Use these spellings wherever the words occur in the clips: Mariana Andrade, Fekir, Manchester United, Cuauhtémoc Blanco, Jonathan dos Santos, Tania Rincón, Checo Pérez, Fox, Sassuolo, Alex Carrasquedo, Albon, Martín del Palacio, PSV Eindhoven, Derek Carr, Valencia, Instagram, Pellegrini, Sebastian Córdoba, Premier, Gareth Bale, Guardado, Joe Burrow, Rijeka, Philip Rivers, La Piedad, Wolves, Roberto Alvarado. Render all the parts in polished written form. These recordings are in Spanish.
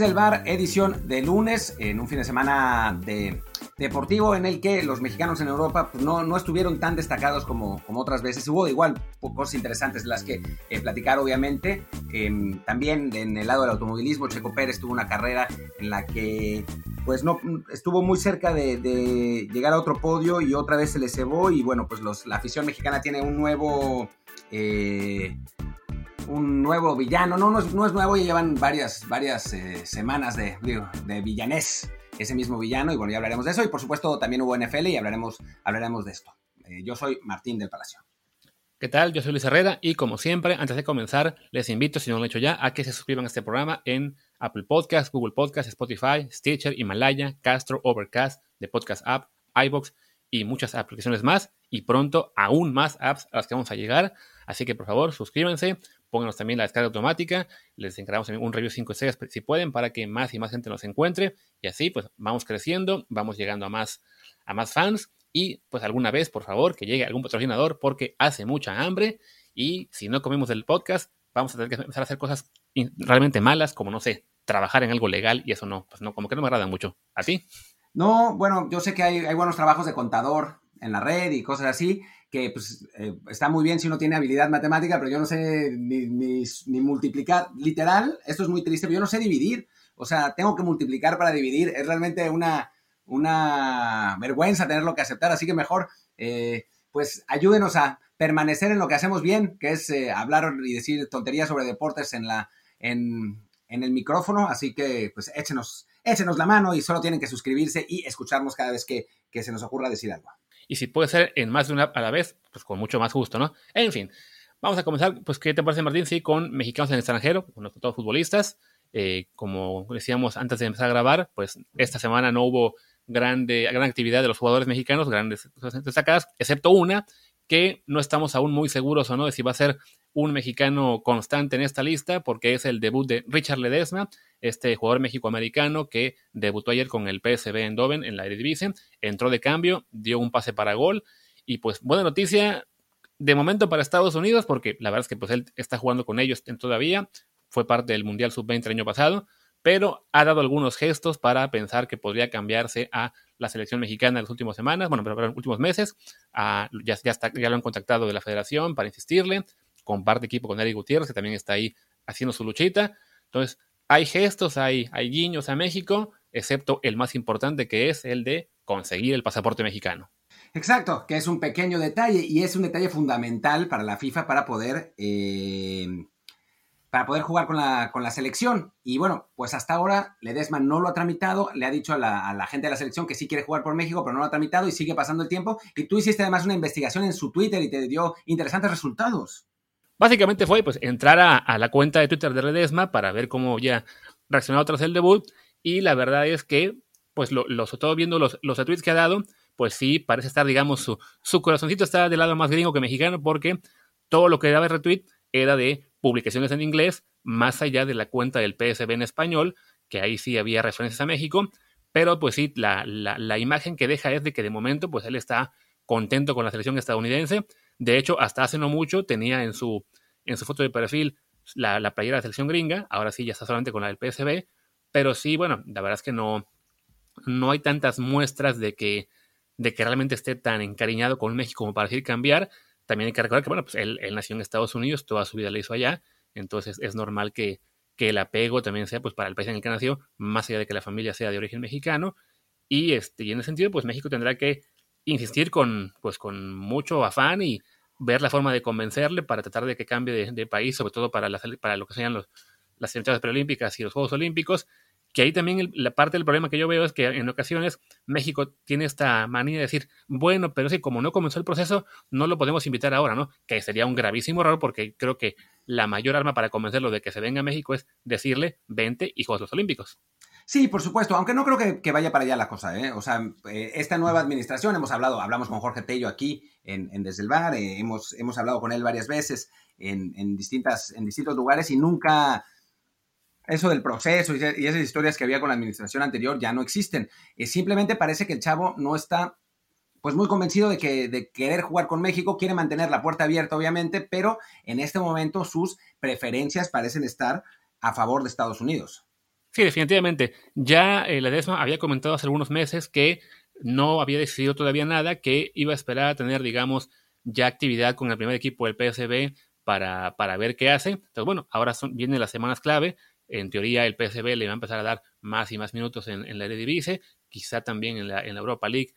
Desde el Bar, edición de lunes, en un fin de semana de deportivo en el que los mexicanos en Europa pues, no estuvieron tan destacados como otras veces. Hubo igual cosas interesantes de las que platicar, obviamente. También en el lado del automovilismo, Checo Pérez tuvo una carrera en la que pues no estuvo muy cerca de llegar a otro podio y otra vez se le cebó. Y bueno, pues la afición mexicana tiene un nuevo villano. No es nuevo, ya llevan varias semanas de villanés ese mismo villano, y bueno, ya hablaremos de eso. Y por supuesto también hubo NFL y hablaremos de esto. Yo soy Martín del Palacio. ¿Qué tal? Yo soy Luis Herrera y como siempre, antes de comenzar, les invito, si no lo han hecho ya, a que se suscriban a este programa en Apple Podcasts, Google Podcasts, Spotify, Stitcher, Himalaya, Castro, Overcast, The Podcast App, iVoox y muchas aplicaciones más, y pronto aún más apps a las que vamos a llegar. Así que por favor, suscríbanse, pónganos también la descarga automática, les encargamos también un review 5 estrellas si pueden, para que más y más gente nos encuentre, y así pues vamos creciendo, vamos llegando a más fans, y pues alguna vez, por favor, que llegue algún patrocinador, porque hace mucha hambre, y si no comemos del podcast, vamos a tener que empezar a hacer cosas realmente malas, como, no sé, trabajar en algo legal, y eso no, pues no, como que no me agrada mucho. ¿A ti? No, bueno, yo sé que hay buenos trabajos de contador en la red y cosas así, que pues está muy bien si uno tiene habilidad matemática, pero yo no sé ni multiplicar, literal, esto es muy triste, pero yo no sé dividir, o sea, tengo que multiplicar para dividir, es realmente una vergüenza tenerlo que aceptar, así que mejor, pues ayúdenos a permanecer en lo que hacemos bien, que es hablar y decir tonterías sobre deportes en el micrófono, así que pues échenos la mano y solo tienen que suscribirse y escucharnos cada vez que se nos ocurra decir algo. Y si puede ser en más de una a la vez, pues con mucho más gusto, ¿no? En fin, vamos a comenzar, pues, ¿qué te parece, Martín? Sí, con mexicanos en el extranjero, con los todos futbolistas. Como decíamos antes de empezar a grabar, pues esta semana no hubo gran actividad de los jugadores mexicanos, grandes destacadas, excepto una que no estamos aún muy seguros o no de si va a ser un mexicano constante en esta lista, porque es el debut de Richard Ledezma, este jugador mexicoamericano que debutó ayer con el PSV Eindhoven en la Eredivisie, entró de cambio, dio un pase para gol, y pues buena noticia de momento para Estados Unidos, porque la verdad es que pues él está jugando con ellos todavía, fue parte del Mundial Sub-20 el año pasado, pero ha dado algunos gestos para pensar que podría cambiarse a la selección mexicana en las últimas semanas, bueno, pero en los últimos meses, ya lo han contactado de la federación para insistirle, comparte equipo con Erick Gutiérrez, que también está ahí haciendo su luchita, entonces hay gestos, hay guiños a México, excepto el más importante, que es el de conseguir el pasaporte mexicano. Exacto, que es un pequeño detalle, y es un detalle fundamental para la FIFA para poder jugar con la selección. Y bueno, pues hasta ahora Ledezma no lo ha tramitado, le ha dicho a la gente de la selección que sí quiere jugar por México, pero no lo ha tramitado y sigue pasando el tiempo. Y tú hiciste además una investigación en su Twitter y te dio interesantes resultados. Básicamente fue pues entrar a la cuenta de Twitter de Ledezma para ver cómo ya reaccionado tras el debut, y la verdad es que pues todo viendo los tweets que ha dado, pues sí parece estar, digamos, su corazoncito está del lado más gringo que mexicano, porque todo lo que daba el retweet era de publicaciones en inglés, más allá de la cuenta del PSV en español, que ahí sí había referencias a México, pero pues sí, la imagen que deja es de que de momento pues él está contento con la selección estadounidense. De hecho, hasta hace no mucho tenía en su foto de perfil la playera de la selección gringa, ahora sí ya está solamente con la del PSV, pero sí, bueno, la verdad es que no hay tantas muestras de que realmente esté tan encariñado con México como para decir cambiar. También hay que recordar que, bueno, pues él nació en Estados Unidos, toda su vida la hizo allá, entonces es normal que el apego también sea, pues, para el país en el que nació, más allá de que la familia sea de origen mexicano, y en ese sentido, pues, México tendrá que insistir con mucho afán y ver la forma de convencerle para tratar de que cambie de país, sobre todo para lo que sean las eliminatorias preolímpicas y los Juegos Olímpicos, que ahí también la parte del problema que yo veo es que en ocasiones México tiene esta manía de decir, bueno, pero sí, como no comenzó el proceso, no lo podemos invitar ahora, ¿no? Que sería un gravísimo error, porque creo que la mayor arma para convencerlo de que se venga a México es decirle, vente y juega los Olímpicos. Sí, por supuesto, aunque no creo que vaya para allá la cosa, ¿eh? O sea, esta nueva administración, hablamos con Jorge Tello aquí en Desde el Bar, hemos hablado con él varias veces en distintos lugares, y nunca... Eso del proceso y esas historias que había con la administración anterior ya no existen. Simplemente parece que el chavo no está pues muy convencido de querer jugar con México, quiere mantener la puerta abierta, obviamente, pero en este momento sus preferencias parecen estar a favor de Estados Unidos. Sí, definitivamente. Ya Ledezma había comentado hace algunos meses que no había decidido todavía nada, que iba a esperar a tener, digamos, ya actividad con el primer equipo del PSV para ver qué hace. Entonces, bueno, ahora vienen las semanas clave. En teoría, el PSV le va a empezar a dar más y más minutos en la Eredivisie, quizá también en la Europa League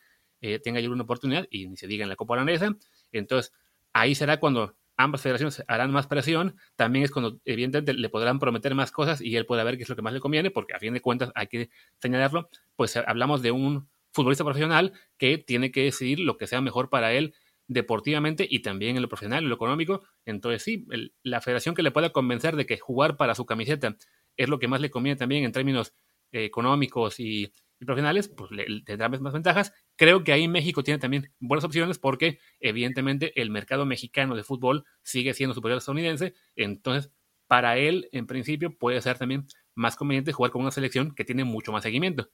tenga ya una oportunidad, y ni se diga en la Copa Holandesa. Entonces, ahí será cuando ambas federaciones harán más presión. También es cuando, evidentemente, le podrán prometer más cosas y él pueda ver qué es lo que más le conviene, porque a fin de cuentas, hay que señalarlo, pues hablamos de un futbolista profesional que tiene que decidir lo que sea mejor para él deportivamente y también en lo profesional, en lo económico. Entonces sí, la federación que le pueda convencer de que jugar para su camiseta es lo que más le conviene también en términos económicos y profesionales, pues le tendrá más ventajas. Creo que ahí México tiene también buenas opciones porque evidentemente el mercado mexicano de fútbol sigue siendo superior al estadounidense, entonces para él en principio puede ser también más conveniente jugar con una selección que tiene mucho más seguimiento.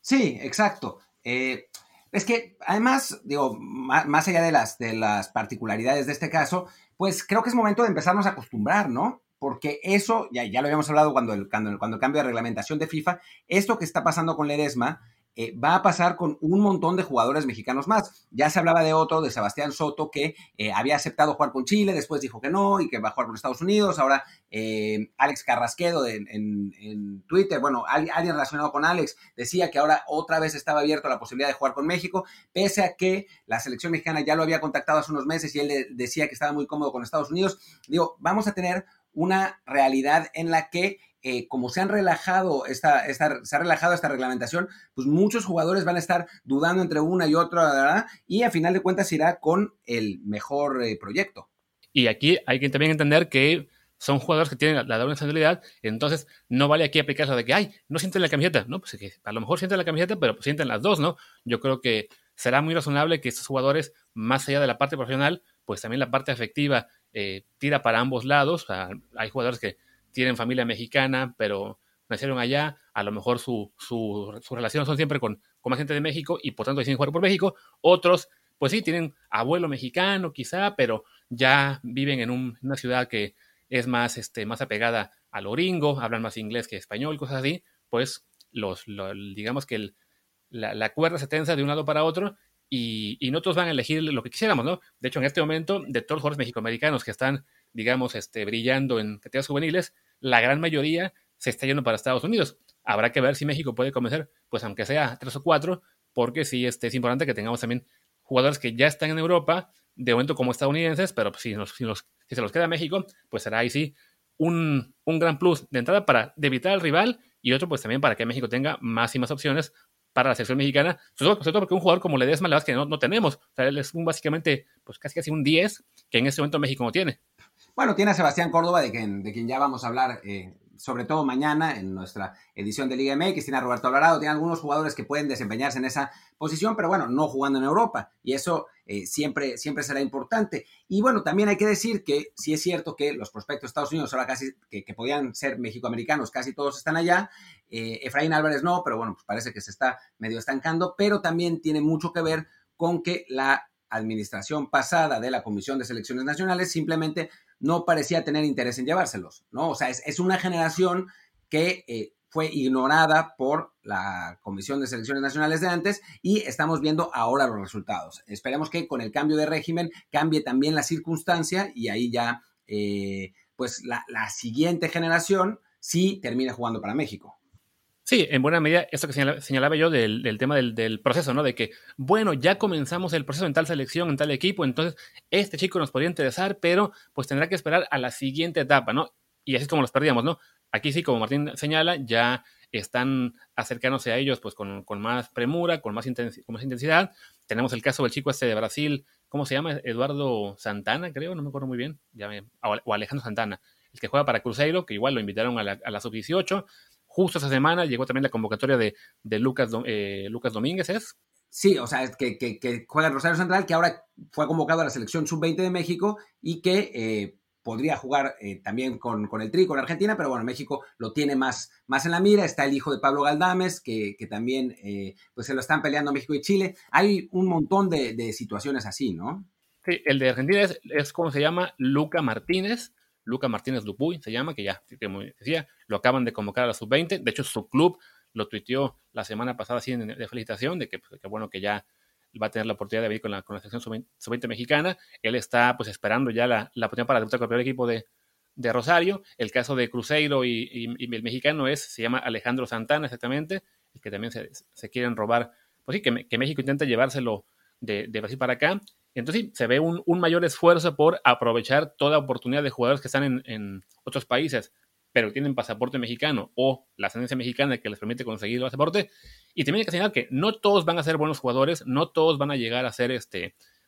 Sí, exacto. Es que además, digo, más allá de las particularidades de este caso, pues creo que es momento de empezarnos a acostumbrar, ¿no? Porque eso, ya lo habíamos hablado cuando el cambio de reglamentación de FIFA, esto que está pasando con Ledezma va a pasar con un montón de jugadores mexicanos más. Ya se hablaba de otro, de Sebastián Soto, que había aceptado jugar con Chile, después dijo que no y que va a jugar con Estados Unidos. Ahora Alex Carrasquedo en Twitter, bueno, alguien relacionado con Alex, decía que ahora otra vez estaba abierto a la posibilidad de jugar con México, pese a que la selección mexicana ya lo había contactado hace unos meses y él decía que estaba muy cómodo con Estados Unidos. Digo, vamos a tener una realidad en la que como se han relajado esta reglamentación, pues muchos jugadores van a estar dudando entre una y otra, ¿verdad? Y a final de cuentas irá con el mejor proyecto. Y aquí hay que también entender que son jugadores que tienen la doble nacionalidad, entonces no vale aquí aplicar eso de que, no sienten la camiseta, ¿no? Pues es que a lo mejor sienten la camiseta, pero pues sienten las dos, ¿no? Yo creo que será muy razonable que estos jugadores, más allá de la parte profesional, pues también la parte afectiva tira para ambos lados. O sea, hay jugadores que tienen familia mexicana, pero nacieron allá, a lo mejor sus relaciones son siempre con más gente de México y por tanto deciden jugar por México. Otros, pues sí, tienen abuelo mexicano quizá, pero ya viven en una ciudad que es más apegada a lo gringo, hablan más inglés que español, cosas así. Pues digamos que la cuerda se tensa de un lado para otro y no todos van a elegir lo que quisiéramos, ¿no? De hecho, en este momento, de todos los jugadores mexicoamericanos que están, digamos, brillando en categorías juveniles, la gran mayoría se está yendo para Estados Unidos. Habrá que ver si México puede convencer, pues aunque sea 3 o 4, porque sí es importante que tengamos también jugadores que ya están en Europa, de momento como estadounidenses, pero pues, si se los queda México, pues será ahí sí un gran plus de entrada para debilitar al rival y otro pues también para que México tenga más y más opciones para la selección mexicana, sobre todo porque un jugador como Ledezma, la verdad es que no tenemos. O sea, él es básicamente pues casi un 10 que en este momento México no tiene. Bueno, tiene a Sebastián Córdoba, de quien ya vamos a hablar, sobre todo mañana en nuestra edición de Liga MX. Tiene a Roberto Alvarado, tiene algunos jugadores que pueden desempeñarse en esa posición, pero bueno, no jugando en Europa, y eso siempre será importante. Y bueno, también hay que decir que sí es cierto que los prospectos de Estados Unidos, ahora casi que podían ser mexicoamericanos, casi todos están allá. Efraín Álvarez no, pero bueno, pues parece que se está medio estancando, pero también tiene mucho que ver con que la administración pasada de la Comisión de Selecciones Nacionales simplemente no parecía tener interés en llevárselos, ¿no? O sea, es una generación que fue ignorada por la Comisión de Selecciones Nacionales de antes y estamos viendo ahora los resultados. Esperemos que con el cambio de régimen cambie también la circunstancia y ahí ya, pues, la siguiente generación sí termina jugando para México. Sí, en buena medida, esto que señalaba yo del tema del proceso, ¿no? De que, bueno, ya comenzamos el proceso en tal selección, en tal equipo, entonces este chico nos podría interesar, pero pues tendrá que esperar a la siguiente etapa, ¿no? Y así es como los perdíamos, ¿no? Aquí sí, como Martín señala, ya están acercándose a ellos pues con más premura, con más intensidad. Tenemos el caso del chico de Brasil, ¿cómo se llama? Eduardo Santana, creo, no me acuerdo muy bien, o Alejandro Santana, el que juega para Cruzeiro, que igual lo invitaron a la sub-18, Justo esa semana llegó también la convocatoria de Lucas Domínguez, ¿es? Sí, o sea, es que juega el Rosario Central, que ahora fue convocado a la selección sub-20 de México y que podría jugar también con el Tri, con Argentina, pero bueno, México lo tiene más en la mira. Está el hijo de Pablo Galdames, que también pues se lo están peleando México y Chile. Hay un montón de situaciones así, ¿no? Sí, el de Argentina es ¿cómo se llama? Luca Martínez, Lucas Martínez Dupuy se llama, que ya, como decía, lo acaban de convocar a la sub-20. De hecho, su club lo tuiteó la semana pasada así de felicitación, de que bueno, que ya va a tener la oportunidad de venir con la selección sub-20 mexicana. Él está pues esperando ya la oportunidad para debutar con el primer equipo de Rosario. El caso de Cruzeiro y el mexicano se llama Alejandro Santana, exactamente, el que también se quieren robar. Pues sí, que México intenta llevárselo de Brasil para acá. Entonces sí, se ve un mayor esfuerzo por aprovechar toda oportunidad de jugadores que están en otros países, pero tienen pasaporte mexicano o la ascendencia mexicana que les permite conseguir el pasaporte. Y también hay que señalar que no todos van a ser buenos jugadores, no todos van a llegar a ser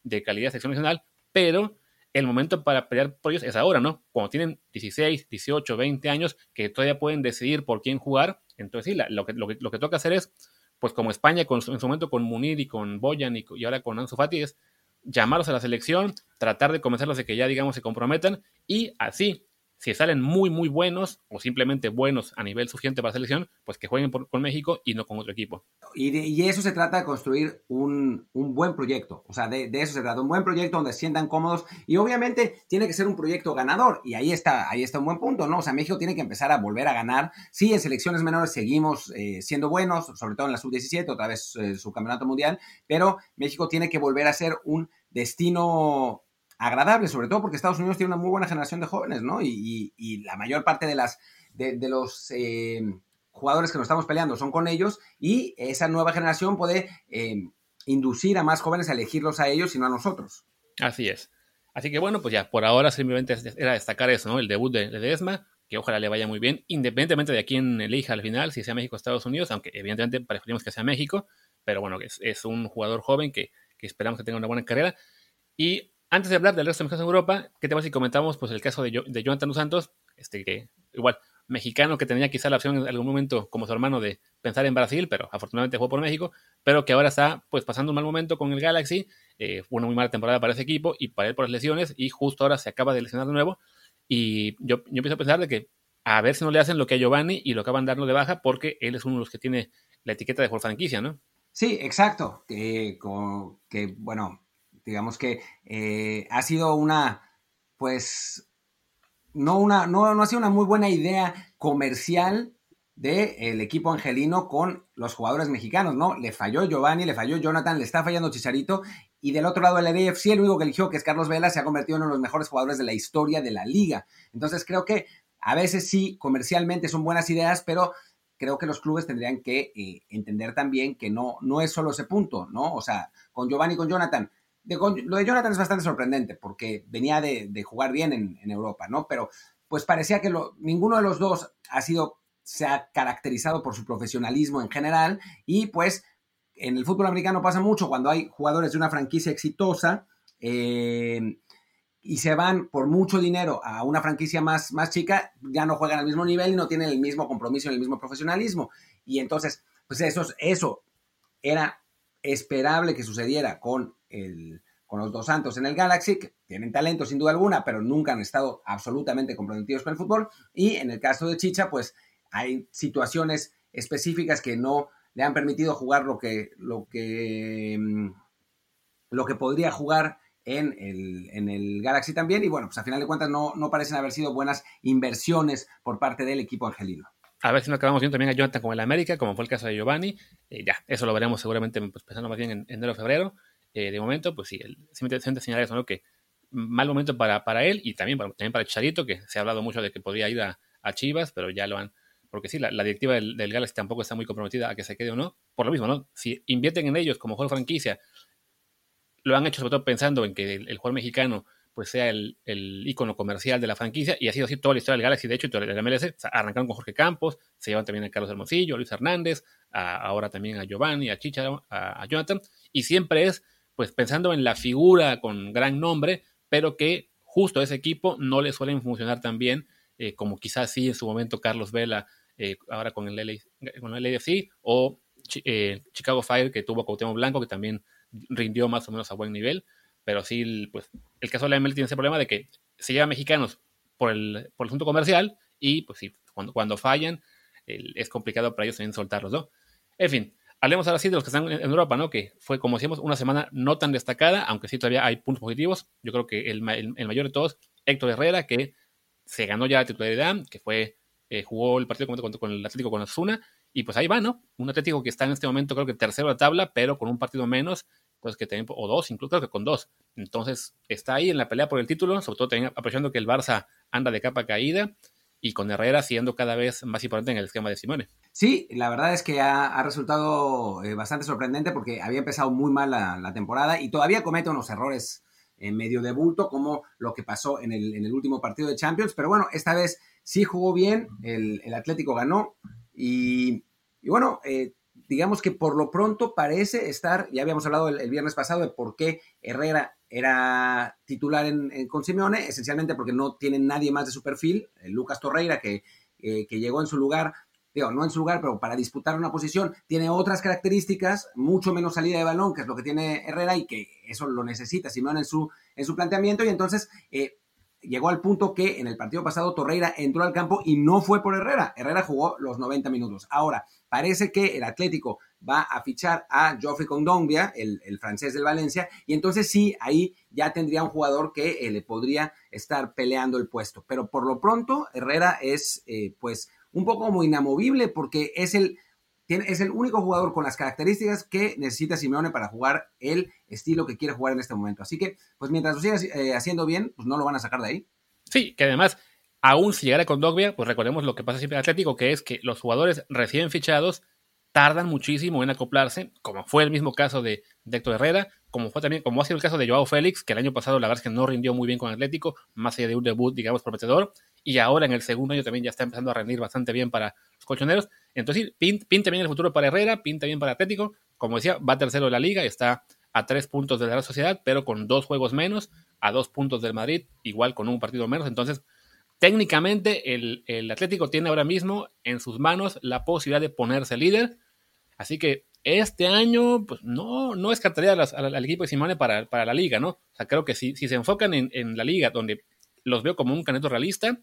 de calidad selección nacional, pero el momento para pelear por ellos es ahora, ¿no? Cuando tienen 16, 18, 20 años, que todavía pueden decidir por quién jugar. Entonces sí, lo que toca hacer es, pues como España en su momento con Munir y con Boyan y ahora con Ansu Fati, es llamarlos a la selección, tratar de convencerlos de que ya, digamos, se comprometan, y así, si salen muy, muy buenos o simplemente buenos a nivel suficiente para la selección, pues que jueguen con México y no con otro equipo. Y eso se trata de construir un buen proyecto, o sea, de eso se trata, un buen proyecto donde se sientan cómodos, y obviamente tiene que ser un proyecto ganador, y ahí está un buen punto, ¿no? O sea, México tiene que empezar a volver a ganar. Sí, en selecciones menores seguimos siendo buenos, sobre todo en la sub-17, otra vez su campeonato mundial, pero México tiene que volver a ser un destino agradable, sobre todo porque Estados Unidos tiene una muy buena generación de jóvenes, ¿no? Y la mayor parte de los jugadores que nos estamos peleando son con ellos, y esa nueva generación puede inducir a más jóvenes a elegirlos a ellos y no a nosotros. Así es. Así que bueno, pues ya, por ahora simplemente era destacar eso, ¿no? El debut de Ledezma, que ojalá le vaya muy bien, independientemente de a quién elija al final, si sea México o Estados Unidos, aunque evidentemente preferimos que sea México, pero bueno, es un jugador joven que esperamos que tenga una buena carrera. Y antes de hablar del resto de mexicanos en Europa, ¿qué te parece si comentamos pues el caso de Jonathan dos Santos, que igual mexicano que tenía quizá la opción en algún momento como su hermano de pensar en Brasil, pero afortunadamente jugó por México, pero que ahora está pues pasando un mal momento con el Galaxy, una muy mala temporada para ese equipo y para él por las lesiones, y justo ahora se acaba de lesionar de nuevo, y yo empiezo a pensar de que a ver si no le hacen lo que a Giovanni y lo acaban dando de baja, porque él es uno de los que tiene la etiqueta de jugador franquicia, ¿no? Sí, exacto, bueno, digamos que ha sido no ha sido una muy buena idea comercial del equipo angelino con los jugadores mexicanos, ¿no? Le falló Giovanni, le falló Jonathan, le está fallando Chicharito, y del otro lado el LAFC, el único que eligió, que es Carlos Vela, se ha convertido en uno de los mejores jugadores de la historia de la liga. Entonces creo que a veces sí, comercialmente son buenas ideas, pero creo que los clubes tendrían que entender también que no es solo ese punto, ¿no? O sea, con Giovanni y con Jonathan, lo de Jonathan es bastante sorprendente porque venía de jugar bien en Europa, ¿no? Pero pues parecía que ninguno de los dos se ha caracterizado por su profesionalismo en general, y pues en el fútbol americano pasa mucho cuando hay jugadores de una franquicia exitosa y se van por mucho dinero a una franquicia más chica, ya no juegan al mismo nivel y no tienen el mismo compromiso, el mismo profesionalismo. Y entonces, pues eso era esperable que sucediera con los dos Santos en el Galaxy, que tienen talento sin duda alguna, pero nunca han estado absolutamente comprometidos con el fútbol, y en el caso de Chicha, pues hay situaciones específicas que no le han permitido jugar lo que podría jugar en el Galaxy también, y bueno, pues a final de cuentas no parecen haber sido buenas inversiones por parte del equipo angelino. A ver si nos acabamos viendo también a Jonathan con el América, como fue el caso de Giovanni, eso lo veremos seguramente pues, pensando más bien en enero o febrero. De momento, pues sí, simplemente señalar eso, ¿no? Que mal momento para él, y también para Chicharito, que se ha hablado mucho de que podría ir a Chivas, pero ya lo han... Porque sí, la directiva del Galaxy tampoco está muy comprometida a que se quede o no. Por lo mismo, ¿no? Si invierten en ellos como jugador franquicia, lo han hecho sobre todo pensando en que el jugador mexicano pues sea el ícono comercial de la franquicia, y ha sido así toda la historia del Galaxy, de hecho, y toda la MLS. O sea, arrancaron con Jorge Campos, se llevan también a Carlos Hermosillo, a Luis Hernández, ahora también a Giovanni, a Chicharo, a Jonathan, y siempre es pues pensando en la figura con gran nombre, pero que justo a ese equipo no le suelen funcionar tan bien, como quizás sí en su momento Carlos Vela, ahora con el LAFC, o Chicago Fire, que tuvo a Cuauhtémoc Blanco, que también rindió más o menos a buen nivel, pero sí, pues el caso de la ML tiene ese problema de que se lleva mexicanos por el asunto comercial, y pues sí, cuando fallan, es complicado para ellos también soltarlos, ¿no? En fin, hablemos ahora sí de los que están en Europa, ¿no? Que fue, como decíamos, una semana no tan destacada, aunque sí todavía hay puntos positivos. Yo creo que el mayor de todos, Héctor Herrera, que se ganó ya la titularidad, que fue, jugó el partido con el Atlético con Osasuna, y pues ahí va, ¿no? Un Atlético que está en este momento creo que tercero de la tabla, pero con un partido menos, pues que también, o dos, incluso creo que con dos. Entonces está ahí en la pelea por el título, sobre todo también apreciando que el Barça anda de capa caída, y con Herrera siendo cada vez más importante en el esquema de Simeone. Sí, la verdad es que ha resultado bastante sorprendente porque había empezado muy mal la temporada y todavía comete unos errores en medio de bulto, como lo que pasó en el último partido de Champions, pero bueno, esta vez sí jugó bien, el Atlético ganó y bueno, digamos que por lo pronto parece estar, ya habíamos hablado el viernes pasado de por qué Herrera era titular con Simeone, esencialmente porque no tiene nadie más de su perfil, Lucas Torreira que llegó en su lugar, digo, no en su lugar, pero para disputar una posición, tiene otras características, mucho menos salida de balón, que es lo que tiene Herrera y que eso lo necesita Simeone en su planteamiento, y entonces llegó al punto que en el partido pasado Torreira entró al campo y no fue por Herrera. Herrera jugó los 90 minutos. Ahora, parece que el Atlético va a fichar a Geoffrey Kondogbia, el francés del Valencia, y entonces sí, ahí ya tendría un jugador que le podría estar peleando el puesto. Pero por lo pronto, Herrera es pues un poco como inamovible porque es el único jugador con las características que necesita Simeone para jugar el estilo que quiere jugar en este momento. Así que, pues mientras lo sigas haciendo bien, pues no lo van a sacar de ahí. Sí, que además, aún si llegara Kondogbia, pues recordemos lo que pasa siempre en Atlético, que es que los jugadores recién fichados tardan muchísimo en acoplarse, como fue el mismo caso de Héctor Herrera, como ha sido el caso de Joao Félix, que el año pasado la verdad es que no rindió muy bien con Atlético, más allá de un debut, digamos, prometedor, y ahora en el segundo año también ya está empezando a rendir bastante bien para los colchoneros. Entonces, pinta bien el futuro para Herrera, pinta bien para Atlético. Como decía, va tercero de la Liga, está a 3 puntos de la Real Sociedad, pero con 2 juegos menos, a 2 puntos del Madrid, igual con un partido menos. Entonces, técnicamente, el Atlético tiene ahora mismo en sus manos la posibilidad de ponerse líder. Así que este año, pues no descartaría al equipo de Simeone para la Liga, ¿no? O sea, creo que si se enfocan en la Liga, donde los veo como un candidato realista,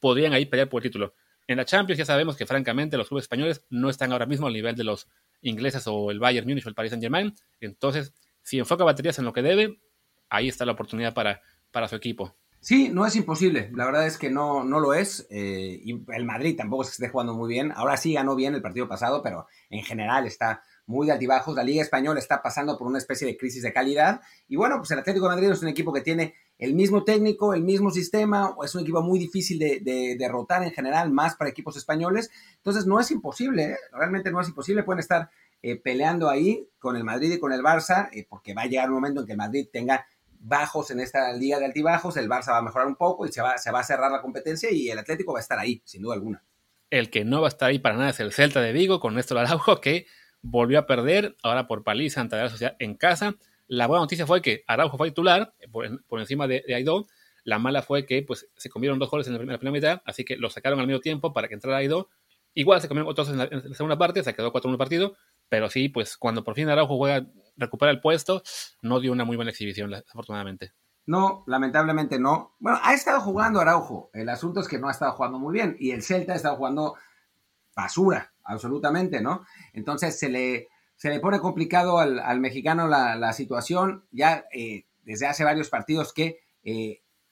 podrían ahí pelear por el título. En la Champions ya sabemos que francamente los clubes españoles no están ahora mismo al nivel de los ingleses o el Bayern Múnich o el Paris Saint-Germain. Entonces, si enfoca baterías en lo que debe, ahí está la oportunidad para su equipo. Sí, no es imposible. La verdad es que no lo es. Y el Madrid tampoco se esté jugando muy bien. Ahora sí ganó bien el partido pasado, pero en general está muy de altibajos. La Liga Española está pasando por una especie de crisis de calidad. Y bueno, pues el Atlético de Madrid es un equipo que tiene el mismo técnico, el mismo sistema, es un equipo muy difícil de derrotar en general, más para equipos españoles. Entonces no es imposible, realmente no es imposible. Pueden estar peleando ahí con el Madrid y con el Barça, porque va a llegar un momento en que el Madrid tenga bajos en esta liga de altibajos, el Barça va a mejorar un poco y se va a cerrar la competencia y el Atlético va a estar ahí, sin duda alguna. El que no va a estar ahí para nada es el Celta de Vigo, con Néstor Araujo, que volvió a perder, ahora por paliza ante la Sociedad en casa. La buena noticia fue que Araujo fue titular por encima de Aidó. La mala fue que pues, se comieron 2 goles en la primera mitad, así que lo sacaron al medio tiempo para que entrara Aidó. Igual se comieron otros en la segunda parte, se quedó 4-1 el partido, pero sí, pues cuando por fin Araujo juega, recupera el puesto, no dio una muy buena exhibición, afortunadamente. No, lamentablemente no. Bueno, ha estado jugando Araujo. El asunto es que no ha estado jugando muy bien y el Celta ha estado jugando basura, absolutamente, ¿no? Entonces se le pone complicado al mexicano la situación. Ya desde hace varios partidos que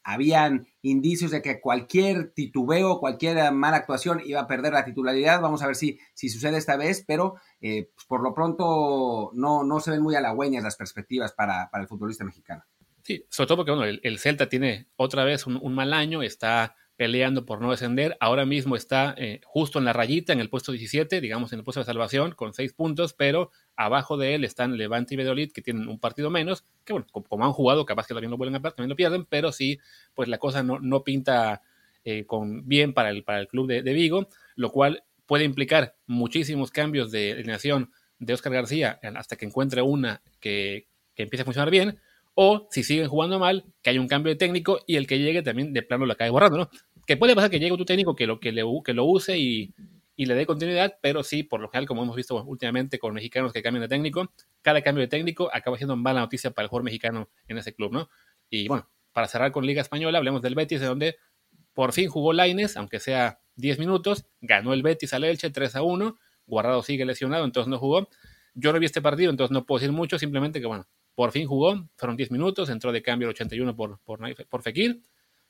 habían indicios de que cualquier titubeo, cualquier mala actuación iba a perder la titularidad. Vamos a ver si sucede esta vez, pero pues por lo pronto no se ven muy halagüeñas las perspectivas para el futbolista mexicano. Sí, sobre todo porque bueno, el Celta tiene otra vez un mal año, está peleando por no descender, ahora mismo está justo en la rayita, en el puesto 17, digamos en el puesto de salvación, con 6 puntos, pero abajo de él están Levante y Valladolid, que tienen un partido menos, que bueno, como han jugado, capaz que también lo pierden, pero sí, pues la cosa no pinta bien para el club de Vigo, lo cual puede implicar muchísimos cambios de alineación de Óscar García, hasta que encuentre una que empiece a funcionar bien, o si siguen jugando mal, que haya un cambio de técnico y el que llegue también de plano lo acabe borrando, ¿no? Que puede pasar que llegue otro técnico que lo use y le dé continuidad, pero sí, por lo general, como hemos visto últimamente con mexicanos que cambian de técnico, cada cambio de técnico acaba siendo mala noticia para el jugador mexicano en ese club, ¿no? Y bueno, para cerrar con Liga Española, hablemos del Betis, de donde por fin jugó Lainez, aunque sea 10 minutos, ganó el Betis al Elche 3-1, Guardado sigue lesionado, entonces no jugó. Yo no vi este partido, entonces no puedo decir mucho, simplemente que bueno, por fin jugó, fueron 10 minutos, entró de cambio el 81 por Fekir,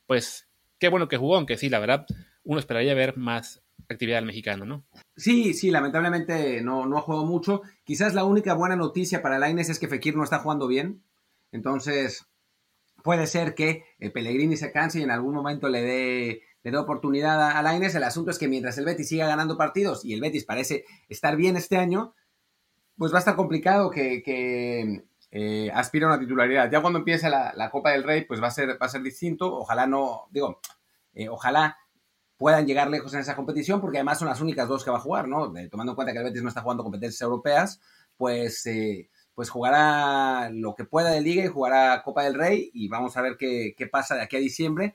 pues qué bueno que jugó, aunque sí, la verdad, uno esperaría ver más actividad del mexicano, ¿no? Sí, lamentablemente no ha jugado mucho. Quizás la única buena noticia para Lainez es que Fekir no está jugando bien. Entonces, puede ser que Pellegrini se canse y en algún momento le dé oportunidad a Lainez. El asunto es que mientras el Betis siga ganando partidos, y el Betis parece estar bien este año, pues va a estar complicado que aspire a una titularidad. Ya cuando empiece la Copa del Rey, pues va a ser distinto. Ojalá ojalá puedan llegar lejos en esa competición, porque además son las únicas dos que va a jugar, ¿no? Tomando en cuenta que el Betis no está jugando competencias europeas, pues jugará lo que pueda de Liga y jugará Copa del Rey, y vamos a ver qué pasa de aquí a diciembre,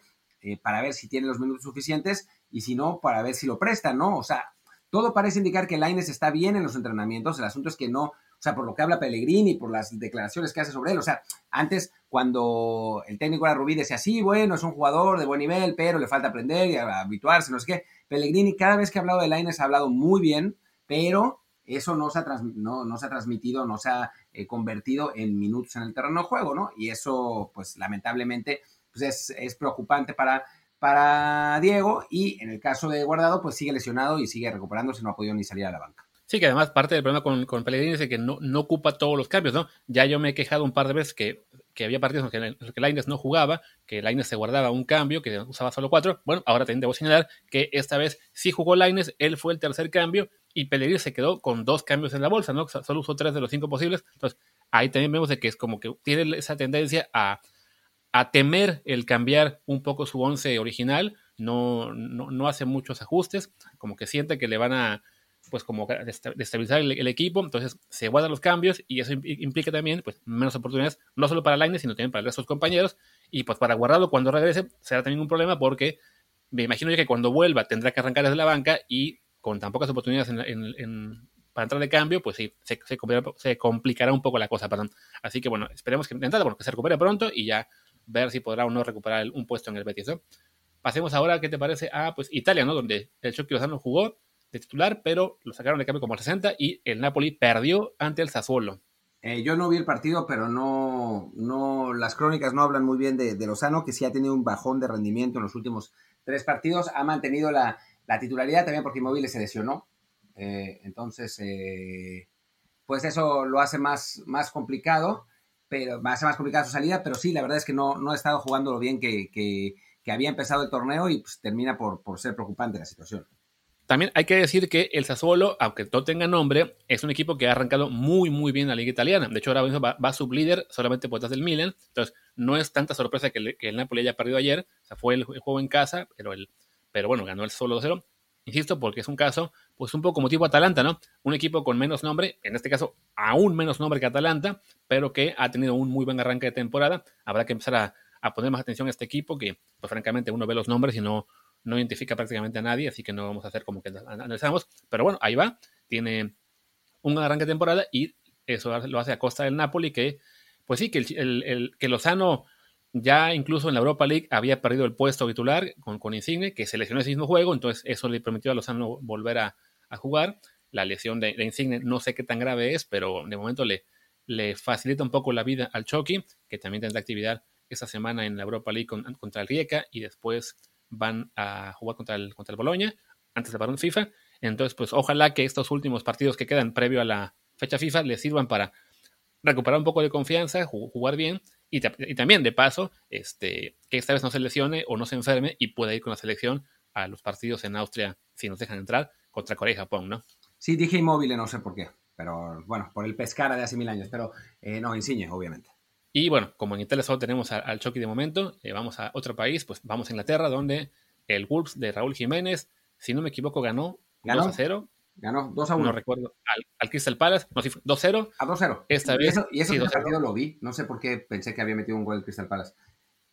para ver si tiene los minutos suficientes, y si no, para ver si lo prestan, ¿no? O sea, todo parece indicar que Lainez está bien en los entrenamientos. El asunto es que no, o sea, por lo que habla Pellegrini, por las declaraciones que hace sobre él, o sea, antes, cuando el técnico era Rubí, decía, sí, bueno, es un jugador de buen nivel, pero le falta aprender y habituarse, no sé qué. Pellegrini, cada vez que ha hablado de Lainez, ha hablado muy bien, pero eso no se ha transmitido, no se ha convertido en minutos en el terreno de juego, ¿no? Y eso, pues, lamentablemente, pues es preocupante para Diego, y en el caso de Guardado, pues sigue lesionado y sigue recuperándose, no ha podido ni salir a la banca. Sí, que además parte del problema con Pellegrini es que no ocupa todos los cambios, ¿no? Ya yo me he quejado un par de veces que había partidos en los que Lainez no jugaba, que Lainez se guardaba un cambio, que usaba solo 4. Bueno, ahora también debo señalar que esta vez sí jugó Lainez, él fue el tercer cambio, y Pellegrini se quedó con 2 cambios en la bolsa, ¿no? Solo usó 3 de los 5 posibles. Entonces, ahí también vemos de que es como que tiene esa tendencia a temer el cambiar un poco su once original, no hace muchos ajustes, como que siente que le van a, pues, como destabilizar el equipo, entonces se guardan los cambios, y eso implica también, pues, menos oportunidades, no solo para Lainez, sino también para el resto de sus compañeros, y pues para Guardado cuando regrese será también un problema, porque me imagino yo que cuando vuelva tendrá que arrancar desde la banca, y con tan pocas oportunidades para entrar de cambio, pues sí, se complicará un poco la cosa, perdón. Así que bueno, esperemos que se recupere pronto, y ya ver si podrá o no recuperar un puesto en el Betis, ¿no? Pasemos ahora, ¿qué te parece? Pues Italia, ¿no? Donde el Chucky Lozano jugó de titular, pero lo sacaron de cambio como al 60, y el Napoli perdió ante el Sassuolo. Yo no vi el partido, pero no las crónicas no hablan muy bien de Lozano, que sí ha tenido un bajón de rendimiento en los últimos 3 partidos. Ha mantenido la titularidad también porque Immobile se lesionó. Entonces, pues eso lo hace más complicado. Pero va a ser más complicada su salida, pero sí, la verdad es que no ha estado jugando lo bien que había empezado el torneo, y pues termina por ser preocupante la situación. También hay que decir que el Sassuolo, aunque no tenga nombre, es un equipo que ha arrancado muy, muy bien la liga italiana. De hecho, ahora mismo va sublíder solamente por detrás del Milan. Entonces, no es tanta sorpresa que el Napoli haya perdido ayer. O sea, fue el juego en casa, pero bueno, ganó el Sassuolo 2-0. Insisto, porque es un caso, pues, un poco como tipo Atalanta, ¿no? Un equipo con menos nombre, en este caso aún menos nombre que Atalanta, pero que ha tenido un muy buen arranque de temporada. Habrá que empezar a poner más atención a este equipo, que, pues, francamente, uno ve los nombres y no identifica prácticamente a nadie, así que no vamos a hacer como que analizamos. Pero bueno, ahí va, tiene un arranque de temporada, y eso lo hace a costa del Napoli, que, pues sí, que Lozano ya incluso en la Europa League había perdido el puesto titular con Insigne, que se lesionó ese mismo juego, entonces eso le permitió a Lozano volver a jugar. La lesión de Insigne no sé qué tan grave es, pero de momento le facilita un poco la vida al Chucky, que también tendrá actividad esta semana en la Europa League contra el Rijeka, y después van a jugar contra el Bologna, antes del parón FIFA. Entonces, pues ojalá que estos últimos partidos que quedan previo a la fecha FIFA le sirvan para recuperar un poco de confianza, jugar bien, y también, de paso, que esta vez no se lesione o no se enferme y pueda ir con la selección a los partidos en Austria, si nos dejan entrar, contra Corea y Japón, ¿no? Sí, dije Immobile, no sé por qué, pero bueno, por el Pescara de hace 1000 años, pero no, Insigne, obviamente. Y bueno, como en Italia solo tenemos al Chucky de momento, vamos a otro país, pues vamos a Inglaterra, donde el Wolves de Raúl Jiménez, si no me equivoco, ganó 2-0. Ganó 2-1. No recuerdo. Al Crystal Palace. No, sí, 2-0. A 2-0. Esta vez. Y eso sí, partido lo vi. No sé por qué pensé que había metido un gol el Crystal Palace.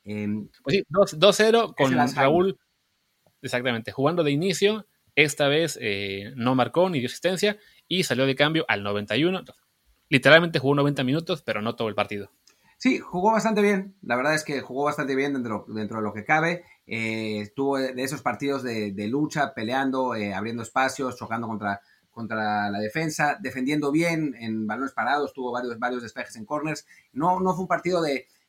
Pues sí, 2-0 con Raúl. Exactamente. Jugando de inicio. Esta vez no marcó ni dio asistencia. Y salió de cambio al 91. Literalmente jugó 90 minutos, pero no todo el partido. Sí, jugó bastante bien. La verdad es que jugó bastante bien dentro de lo que cabe. Estuvo de esos partidos de lucha, peleando, abriendo espacios, chocando contra la defensa, defendiendo bien en balones parados, tuvo varios despejes en corners. No fue un partido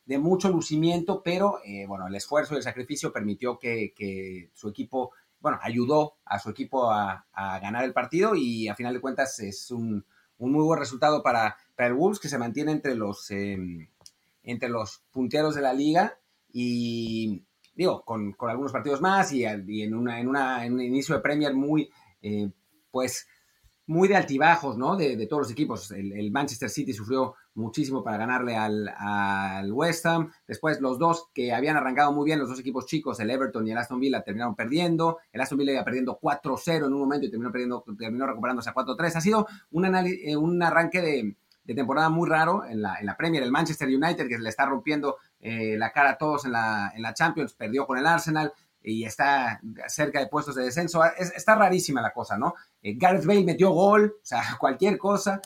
de mucho lucimiento, pero bueno, el esfuerzo y el sacrificio permitió que su equipo, bueno, ayudó a su equipo a ganar el partido, y a final de cuentas es un muy buen resultado para el Wolves, que se mantiene entre los punteros de la liga, y digo, con algunos partidos más y en un inicio de Premier muy, pues, muy de altibajos, ¿no? De todos los equipos. El Manchester City sufrió muchísimo para ganarle al West Ham. Después los dos que habían arrancado muy bien, los dos equipos chicos, el Everton y el Aston Villa, terminaron perdiendo. El Aston Villa iba perdiendo 4-0 en un momento y terminó recuperándose a 4-3. Ha sido un arranque de temporada muy raro en la Premier. El Manchester United, que le está rompiendo la cara a todos en la Champions, perdió con el Arsenal y está cerca de puestos de descenso. Está rarísima la cosa, ¿no? Gareth Bale metió gol, o sea, cualquier cosa.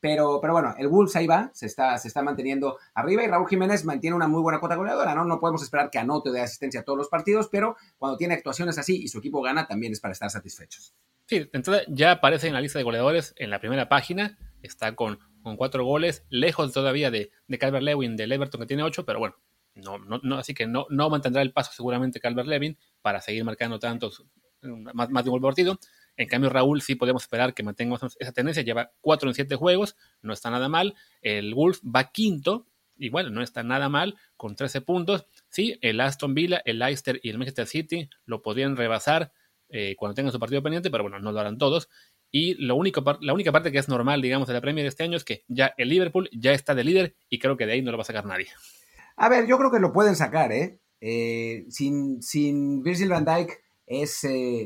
Pero bueno, el Wolves ahí va, se está manteniendo arriba, y Raúl Jiménez mantiene una muy buena cuota goleadora, ¿no? No podemos esperar que anote de asistencia a todos los partidos, pero cuando tiene actuaciones así y su equipo gana, también es para estar satisfechos. Sí, entonces ya aparece en la lista de goleadores en la primera página, está con 4 goles, lejos todavía de Calvert-Lewin, del Everton, que tiene 8, pero bueno, no, así que no mantendrá el paso seguramente Calvert-Lewin para seguir marcando tantos, más de un gol por partido. En cambio, Raúl sí podemos esperar que mantenga esa tendencia. Lleva 4 en 7 juegos, no está nada mal. El Wolf va quinto, igual no está nada mal, con 13 puntos. Sí, el Aston Villa, el Leicester y el Manchester City lo podrían rebasar cuando tengan su partido pendiente, pero bueno, no lo harán todos. Y la única parte que es normal, digamos, de la Premier de este año es que ya el Liverpool ya está de líder, y creo que de ahí no lo va a sacar nadie. A ver, yo creo que lo pueden sacar, ¿eh? Sin Virgil van Dijk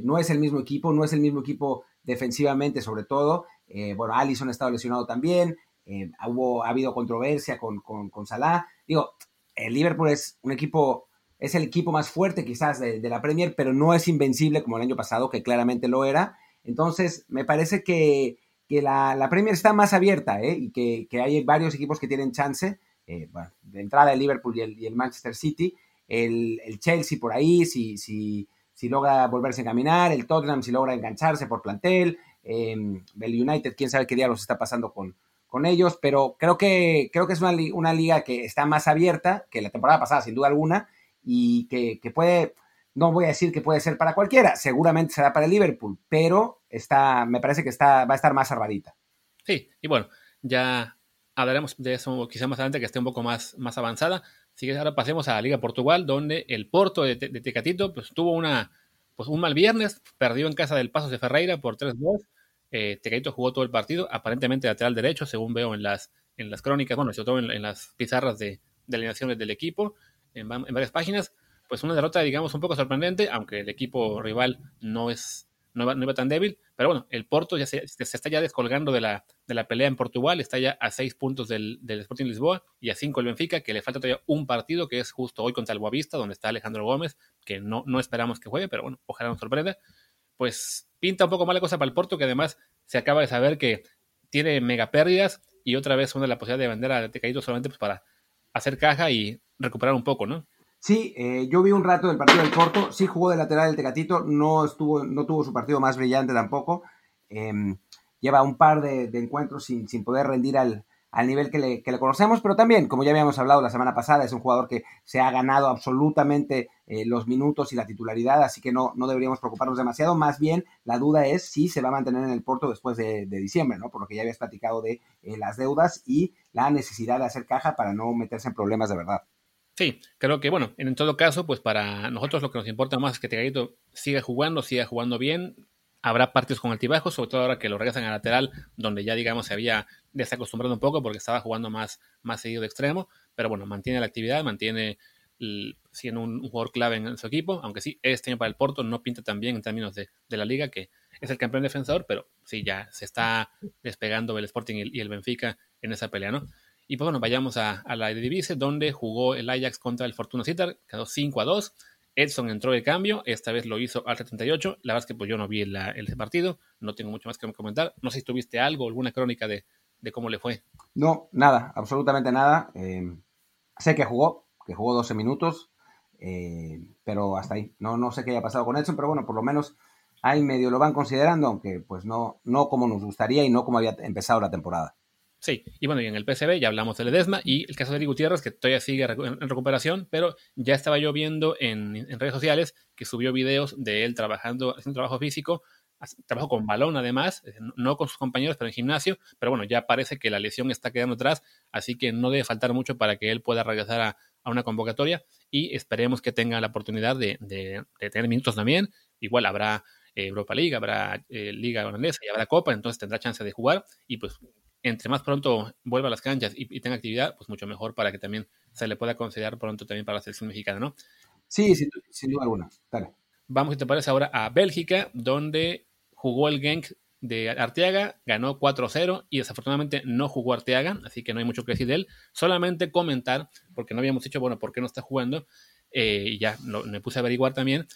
no es el mismo equipo, defensivamente, sobre todo. Bueno, Alisson ha estado lesionado también, ha habido controversia con Salah. Digo, el Liverpool es el equipo más fuerte quizás de la Premier, pero no es invencible como el año pasado, que claramente lo era. Entonces, me parece que la Premier está más abierta, y que hay varios equipos que tienen chance. Bueno, de entrada el Liverpool y el Manchester City, el Chelsea por ahí, si logra volverse a caminar, el Tottenham si logra engancharse por plantel, el United, quién sabe qué diablos está pasando con ellos, pero creo que es una liga que está más abierta que la temporada pasada, sin duda alguna, y que puede, no voy a decir que puede ser para cualquiera, seguramente será para el Liverpool, pero me parece que va a estar más cerradita. Sí, y bueno, ya hablaremos de eso quizá más adelante, que esté un poco más avanzada. Así que ahora pasemos a la Liga Portugal, donde el Porto de Tecatito pues tuvo un mal viernes, perdió en casa del Pasos de Ferreira por 3-2. Tecatito jugó todo el partido, aparentemente lateral derecho, según veo en las crónicas, bueno, sobre todo en las pizarras de alineaciones del equipo, en varias páginas. Pues una derrota, digamos, un poco sorprendente, aunque el equipo rival no iba tan débil, pero bueno, el Porto ya se está ya descolgando de la pelea en Portugal, está ya a 6 puntos del Sporting Lisboa y a 5 el Benfica, que le falta todavía un partido, que es justo hoy contra el Boavista, donde está Alejandro Gómez, que no esperamos que juegue, pero bueno, ojalá nos sorprenda. Pues pinta un poco mal la cosa para el Porto, que además se acaba de saber que tiene mega pérdidas, y otra vez una de la posibilidad de vender a Tecatito solamente pues para hacer caja y recuperar un poco, ¿no? Sí, yo vi un rato del partido del Porto, sí jugó de lateral el Tecatito, no tuvo su partido más brillante tampoco, lleva un par de encuentros sin poder rendir al nivel que le conocemos, pero también, como ya habíamos hablado la semana pasada, es un jugador que se ha ganado absolutamente los minutos y la titularidad, así que no deberíamos preocuparnos demasiado. Más bien la duda es si se va a mantener en el Porto después de diciembre, ¿no? Por lo que ya habías platicado de las deudas y la necesidad de hacer caja para no meterse en problemas de verdad. Sí, creo que, bueno, en todo caso, pues para nosotros lo que nos importa más es que Tecatito siga jugando bien. Habrá partidos con altibajos, sobre todo ahora que lo regresan al lateral, donde ya, digamos, se había desacostumbrado un poco porque estaba jugando más seguido de extremo. Pero bueno, mantiene la actividad, mantiene siendo un jugador clave en su equipo. Aunque sí, este año para el Porto no pinta tan bien en términos de la liga, que es el campeón defensor, pero sí, ya se está despegando el Sporting y el Benfica en esa pelea, ¿no? Y pues bueno, vayamos a la Eredivisie, donde jugó el Ajax contra el Fortuna Sittard, quedó 5-2. Edson entró de cambio, esta vez lo hizo al 78. La verdad es que pues yo no vi el partido, no tengo mucho más que comentar. No sé si tuviste alguna crónica de cómo le fue. No, nada, absolutamente nada. Sé que jugó 12 minutos, pero hasta ahí. No sé qué haya pasado con Edson, pero bueno, por lo menos ahí medio lo van considerando, aunque pues no como nos gustaría y no como había empezado la temporada. Sí, y bueno, y en el PSV ya hablamos de Ledezma y el caso de Erick Gutiérrez, que todavía sigue en recuperación, pero ya estaba yo viendo en redes sociales que subió videos de él trabajando, haciendo trabajo físico, trabajo con balón además, no con sus compañeros, pero en gimnasio, pero bueno, ya parece que la lesión está quedando atrás, así que no debe faltar mucho para que él pueda regresar a una convocatoria y esperemos que tenga la oportunidad de tener minutos también. Igual habrá Europa League, habrá Liga Holandesa y habrá Copa, entonces tendrá chance de jugar y pues entre más pronto vuelva a las canchas y tenga actividad, pues mucho mejor para que también se le pueda considerar pronto también para la selección mexicana, ¿no? Sí, sin duda alguna. Dale. Vamos, si te parece, ahora a Bélgica, donde jugó el Genk de Arteaga, ganó 4-0 y desafortunadamente no jugó Arteaga, así que no hay mucho que decir de él. Solamente comentar, porque no habíamos dicho, bueno, ¿por qué no está jugando? Y ya me puse a averiguar también.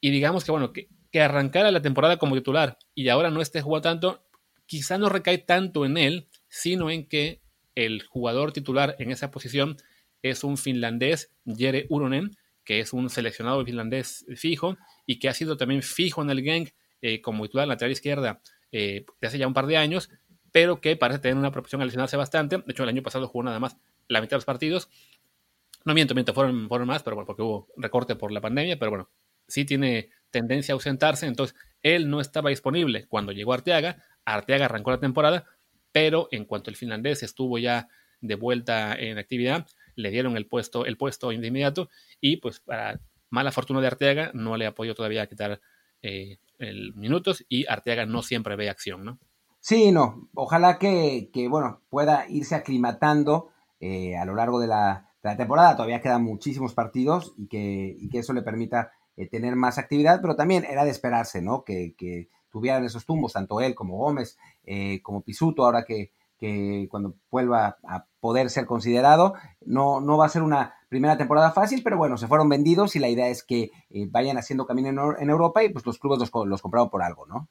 Y digamos que, bueno, que arrancara la temporada como titular y ahora no esté jugando tanto, quizá no recae tanto en él, sino en que el jugador titular en esa posición es un finlandés, Jere Uronen, que es un seleccionado finlandés fijo y que ha sido también fijo en el Genk como titular en lateral izquierda de hace ya un par de años, pero que parece tener una propensión a lesionarse bastante. De hecho, el año pasado jugó nada más la mitad de los partidos. No miento, fueron más, pero bueno, porque hubo recorte por la pandemia, pero bueno, sí tiene tendencia a ausentarse, entonces él no estaba disponible cuando llegó Arteaga arrancó la temporada, pero en cuanto el finlandés estuvo ya de vuelta en actividad, le dieron el puesto de inmediato y pues para mala fortuna de Arteaga no le ha podido todavía quitar minutos y Arteaga no siempre ve acción, ¿no? Sí, no, ojalá que bueno, pueda irse aclimatando a lo largo de la temporada, todavía quedan muchísimos partidos y que eso le permita tener más actividad, pero también era de esperarse, ¿no? Que tuvieran esos tumbos, tanto él como Gómez, como Pisuto, ahora que cuando vuelva a poder ser considerado, no va a ser una primera temporada fácil, pero bueno, se fueron vendidos y la idea es que vayan haciendo camino en Europa y pues los clubes los compraron por algo, ¿no?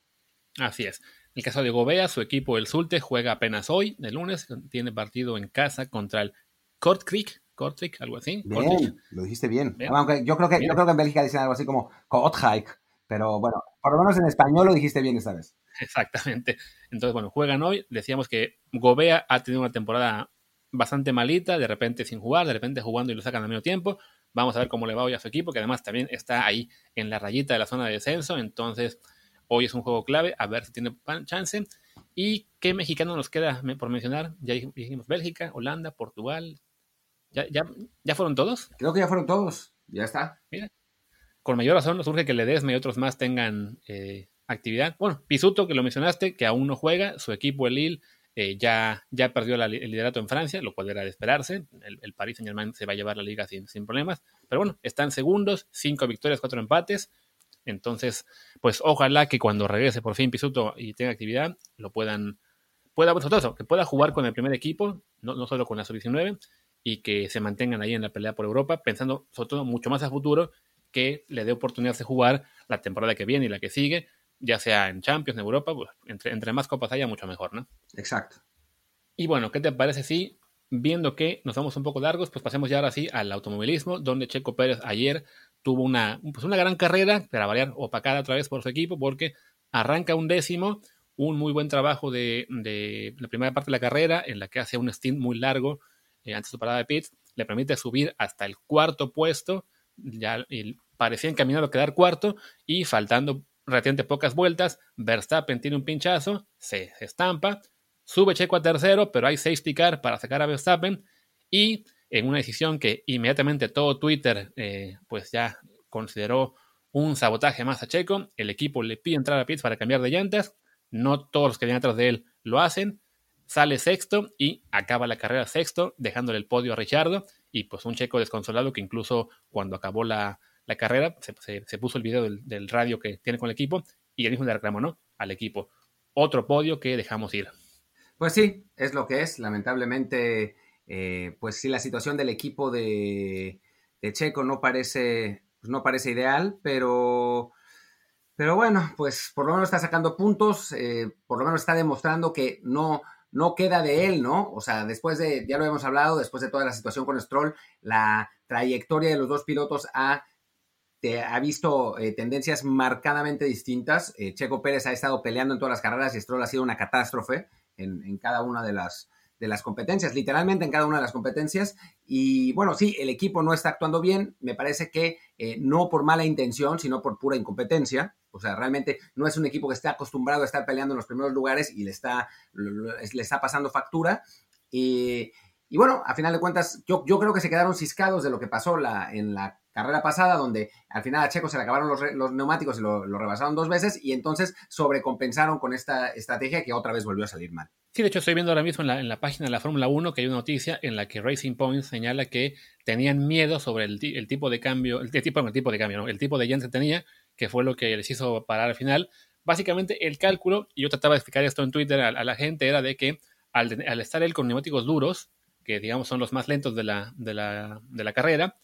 Así es. En el caso de Gobea, su equipo, el Zulte, juega apenas hoy, el lunes, tiene partido en casa contra el Kortrijk, algo así. Bien, Kortrijk. Lo dijiste bien. Aunque yo creo que en Bélgica dicen algo así como Kortrijk, pero bueno, por lo menos en español lo dijiste bien esta vez. Exactamente. Entonces, bueno, juegan hoy. Decíamos que Gobea ha tenido una temporada bastante malita, de repente sin jugar, de repente jugando y lo sacan al medio tiempo. Vamos a ver cómo le va hoy a su equipo, que además también está ahí en la rayita de la zona de descenso. Entonces, hoy es un juego clave, a ver si tiene chance. ¿Y qué mexicano nos queda por mencionar? Ya dijimos Bélgica, Holanda, Portugal. ¿Ya fueron todos? Creo que ya fueron todos. Ya está. Mira, con mayor razón nos urge que Ledezma y otros más tengan actividad. Bueno, Pisuto, que lo mencionaste, que aún no juega. Su equipo, el Lille, ya perdió el liderato en Francia, lo cual era de esperarse. El Paris Saint-Germain se va a llevar la liga sin problemas. Pero bueno, están segundos, 5 victorias, 4 empates. Entonces, pues ojalá que cuando regrese por fin Pisuto y tenga actividad, lo pueda sobre todo, que pueda jugar con el primer equipo, no solo con la sub-19, y que se mantengan ahí en la pelea por Europa, pensando sobre todo mucho más a futuro, que le dé oportunidad de jugar la temporada que viene y la que sigue, ya sea en Champions, en Europa, pues entre más copas haya, mucho mejor, ¿no? Exacto. Y bueno, ¿qué te parece si, viendo que nos vamos un poco largos, pues pasemos ya ahora sí al automovilismo, donde Checo Pérez ayer tuvo una gran carrera, para variar, opacada otra vez por su equipo, porque arranca 10º, un muy buen trabajo de la primera parte de la carrera, en la que hace un stint muy largo, antes de su parada de pits, le permite subir hasta el 4.º puesto, ya parecía encaminado a quedar 4.º, y faltando relativamente pocas vueltas, Verstappen tiene un pinchazo, se estampa, sube Checo a 3.º, pero hay safety car para sacar a Verstappen, y en una decisión que inmediatamente todo Twitter pues ya consideró un sabotaje más a Checo, el equipo le pide entrar a pits para cambiar de llantas, no todos los que vienen atrás de él lo hacen, sale 6º y acaba la carrera 6º, dejándole el podio a Richardo, y pues un Checo desconsolado que incluso cuando acabó la carrera se puso el video del radio que tiene con el equipo y él mismo le reclamó, ¿no?, al equipo. Otro podio que dejamos ir. Pues sí, es lo que es, lamentablemente, pues sí, la situación del equipo de Checo no parece ideal, pero bueno, pues por lo menos está sacando puntos, por lo menos está demostrando que no queda de él, ¿no? O sea, ya lo hemos hablado, después de toda la situación con Stroll, la trayectoria de los dos pilotos ha visto tendencias marcadamente distintas. Checo Pérez ha estado peleando en todas las carreras y Stroll ha sido una catástrofe. en cada una de las competencias, literalmente en cada una de las competencias. Y bueno, sí, el equipo no está actuando bien, me parece que no por mala intención, sino por pura incompetencia. O sea, realmente no es un equipo que esté acostumbrado a estar peleando en los primeros lugares y le está pasando factura. Y bueno, a final de cuentas, yo creo que se quedaron ciscados de lo que pasó en la carrera pasada, donde al final a Checo se le acabaron los neumáticos y lo rebasaron dos veces, y entonces sobrecompensaron con esta estrategia que otra vez volvió a salir mal. Sí, de hecho estoy viendo ahora mismo en la página de la Fórmula 1 que hay una noticia en la que Racing Point señala que tenían miedo sobre el tipo de llanta que tenía, que fue lo que les hizo parar al final. Básicamente el cálculo, y yo trataba de explicar esto en Twitter a la gente, era de que al estar él con neumáticos duros, que digamos son los más lentos de la carrera,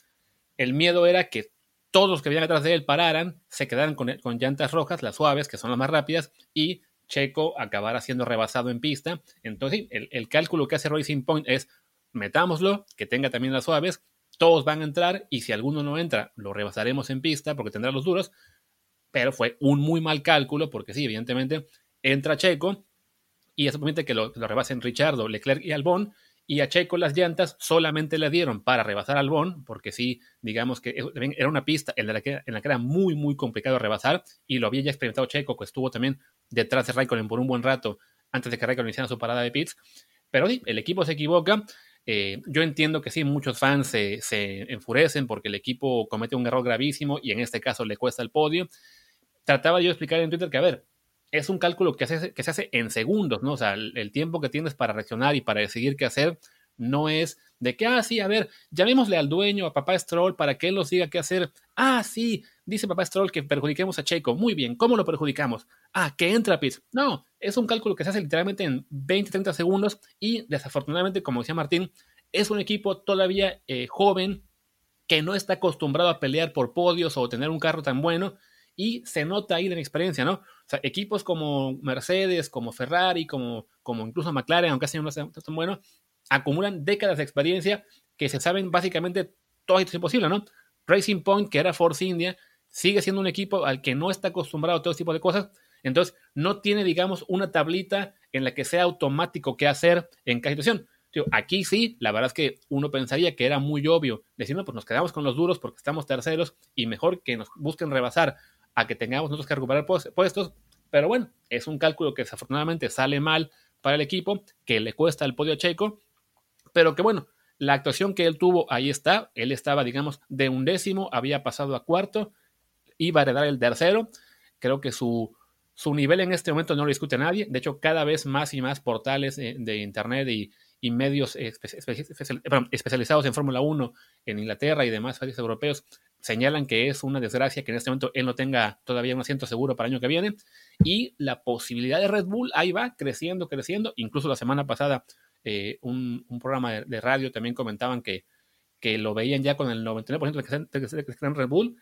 el miedo era que todos los que venían atrás de él pararan, se quedaran con llantas rojas, las suaves, que son las más rápidas, y Checo acabara siendo rebasado en pista. Entonces, el cálculo que hace Racing Point es, metámoslo, que tenga también las suaves, todos van a entrar, y si alguno no entra, lo rebasaremos en pista, porque tendrá los duros, pero fue un muy mal cálculo, porque sí, evidentemente, entra Checo, y eso permite que lo rebasen Richardo, Leclerc y Albon, y a Checo las llantas solamente le dieron para rebasar a Albon, porque sí, digamos que era una pista en la que era muy, muy complicado rebasar, y lo había ya experimentado Checo, que estuvo también detrás de Raikkonen por un buen rato antes de que Raikkonen hiciera su parada de pits. Pero sí, el equipo se equivoca. Yo entiendo que sí, muchos fans se enfurecen porque el equipo comete un error gravísimo y en este caso le cuesta el podio. Trataba yo de explicar en Twitter que, a ver, es un cálculo que se hace en segundos, ¿no? O sea, el tiempo que tienes para reaccionar y para decidir qué hacer no es de que, ah, sí, a ver, llamémosle al dueño, a papá Stroll, para que él nos diga qué hacer. Ah, sí, dice papá Stroll que perjudiquemos a Checo. Muy bien, ¿cómo lo perjudicamos? Ah, que entra Pitts. No, es un cálculo que se hace literalmente en 20, 30 segundos y desafortunadamente, como decía Martín, es un equipo todavía joven que no está acostumbrado a pelear por podios o tener un carro tan bueno. Y se nota ahí la inexperiencia, ¿no? O sea, equipos como Mercedes, como Ferrari, como incluso McLaren, aunque no sea tan bueno, acumulan décadas de experiencia que se saben básicamente todo esto es posible, ¿no? Racing Point, que era Force India, sigue siendo un equipo al que no está acostumbrado a todo tipo de cosas, entonces no tiene, digamos, una tablita en la que sea automático qué hacer en cada situación. Aquí sí, la verdad es que uno pensaría que era muy obvio decir, no, pues nos quedamos con los duros porque estamos terceros y mejor que nos busquen rebasar a que tengamos nosotros que recuperar puestos, pero bueno, es un cálculo que desafortunadamente sale mal para el equipo, que le cuesta el podio a Checo, pero que bueno, la actuación que él tuvo ahí está, él estaba digamos de 1º, había pasado a 4º, iba a heredar el 3º, creo que su nivel en este momento no lo discute nadie, de hecho cada vez más y más portales de internet y medios especializados en Fórmula 1 en Inglaterra y demás países europeos señalan que es una desgracia que en este momento él no tenga todavía un asiento seguro para el año que viene, y la posibilidad de Red Bull ahí va creciendo, incluso la semana pasada un programa de radio también comentaban que lo veían ya con el 99% de que están Red Bull,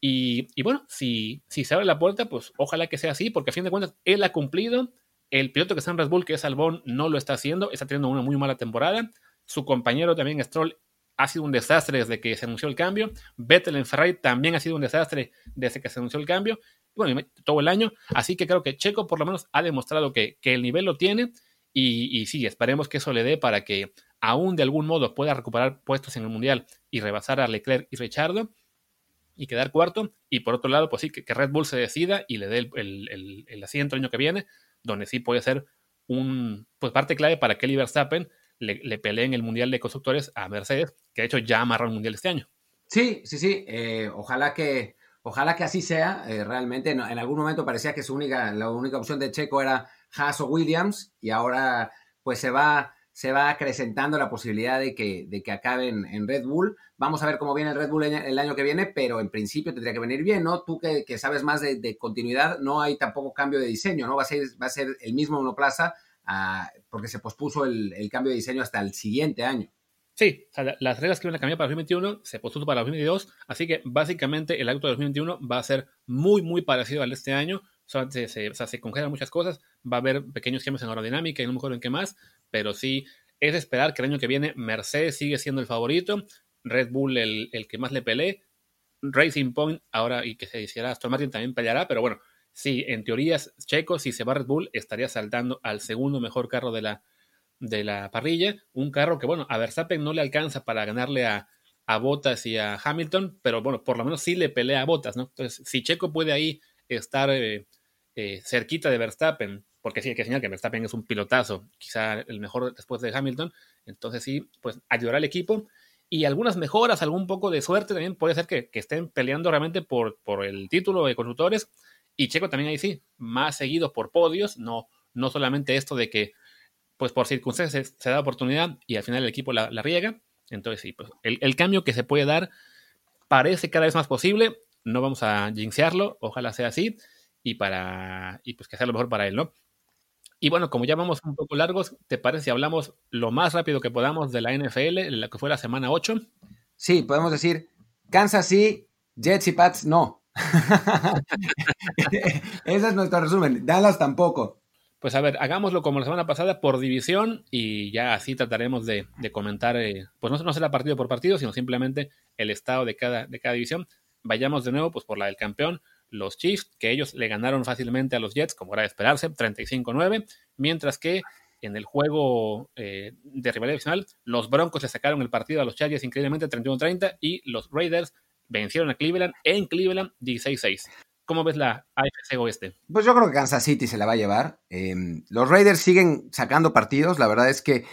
y bueno, si se abre la puerta, pues ojalá que sea así, porque a fin de cuentas él ha cumplido, el piloto que está en Red Bull, que es Albon, no lo está haciendo, está teniendo una muy mala temporada, su compañero también Stroll ha sido un desastre desde que se anunció el cambio. Vettel en Ferrari también ha sido un desastre desde que se anunció el cambio. Bueno, todo el año. Así que creo que Checo por lo menos ha demostrado que el nivel lo tiene. Y sí, esperemos que eso le dé para que aún de algún modo pueda recuperar puestos en el Mundial y rebasar a Leclerc y Richardo y quedar 4º. Y por otro lado, pues sí, que Red Bull se decida y le dé el asiento el año que viene, donde sí puede ser parte clave para Kelly Verstappen le peleen el Mundial de Constructores a Mercedes, que de hecho ya amarró el Mundial este año. Sí, ojalá que así sea, realmente en algún momento parecía que la única opción de Checo era Haas o Williams, y ahora pues se va acrecentando la posibilidad de que acaben en Red Bull. Vamos a ver cómo viene el Red Bull el año que viene, pero en principio tendría que venir bien, ¿no? Tú que sabes más de continuidad, no hay tampoco cambio de diseño, ¿no? Va a ser el mismo monoplaza, porque se pospuso el cambio de diseño hasta el siguiente año. Sí, o sea, las reglas que iban a cambiar para 2021 se pospuso para 2022, así que básicamente el auto de 2021 va a ser muy, muy parecido al de este año, se congelan muchas cosas, va a haber pequeños cambios en aerodinámica y no me acuerdo en qué más, pero sí es esperar que el año que viene Mercedes sigue siendo el favorito, Red Bull el que más le pelee, Racing Point ahora y que se hiciera Aston Martin también peleará, pero bueno, Sí, en teoría, Checo, si se va Red Bull, estaría saltando al segundo mejor carro de la parrilla. Un carro que, bueno, a Verstappen no le alcanza para ganarle a Bottas y a Hamilton, pero bueno, por lo menos sí le pelea a Bottas, ¿no? Entonces, si Checo puede ahí estar cerquita de Verstappen, porque sí hay que señalar que Verstappen es un pilotazo, quizá el mejor después de Hamilton, entonces sí, pues ayudará al equipo. Y algunas mejoras, algún poco de suerte también puede ser que estén peleando realmente por el título de constructores. Y Checo también ahí sí, más seguido por podios, no solamente esto de que pues por circunstancias se da oportunidad y al final el equipo la riega. Entonces sí, pues el cambio que se puede dar parece cada vez más posible. No vamos a jinxearlo, ojalá sea así y pues que sea lo mejor para él, ¿no? Y bueno, como ya vamos un poco largos, ¿te parece si hablamos lo más rápido que podamos de la NFL, en la que fue la semana 8? Sí, podemos decir, Kansas sí, Jets y Pats no. Ese es nuestro resumen, Dallas tampoco. Pues a ver, hagámoslo como la semana pasada por división y ya así trataremos de comentar, pues no será partido por partido, sino simplemente el estado de cada división. Vayamos de nuevo pues por la del campeón. Los Chiefs, que ellos le ganaron fácilmente a los Jets, como era de esperarse, 35-9, mientras que en el juego de rivalidad divisional, los Broncos le sacaron el partido a los Chargers increíblemente 31-30 y los Raiders vencieron a Cleveland en Cleveland 16-6. ¿Cómo ves la AFC Oeste? Pues yo creo que Kansas City se la va a llevar. Los Raiders siguen sacando partidos, la verdad es que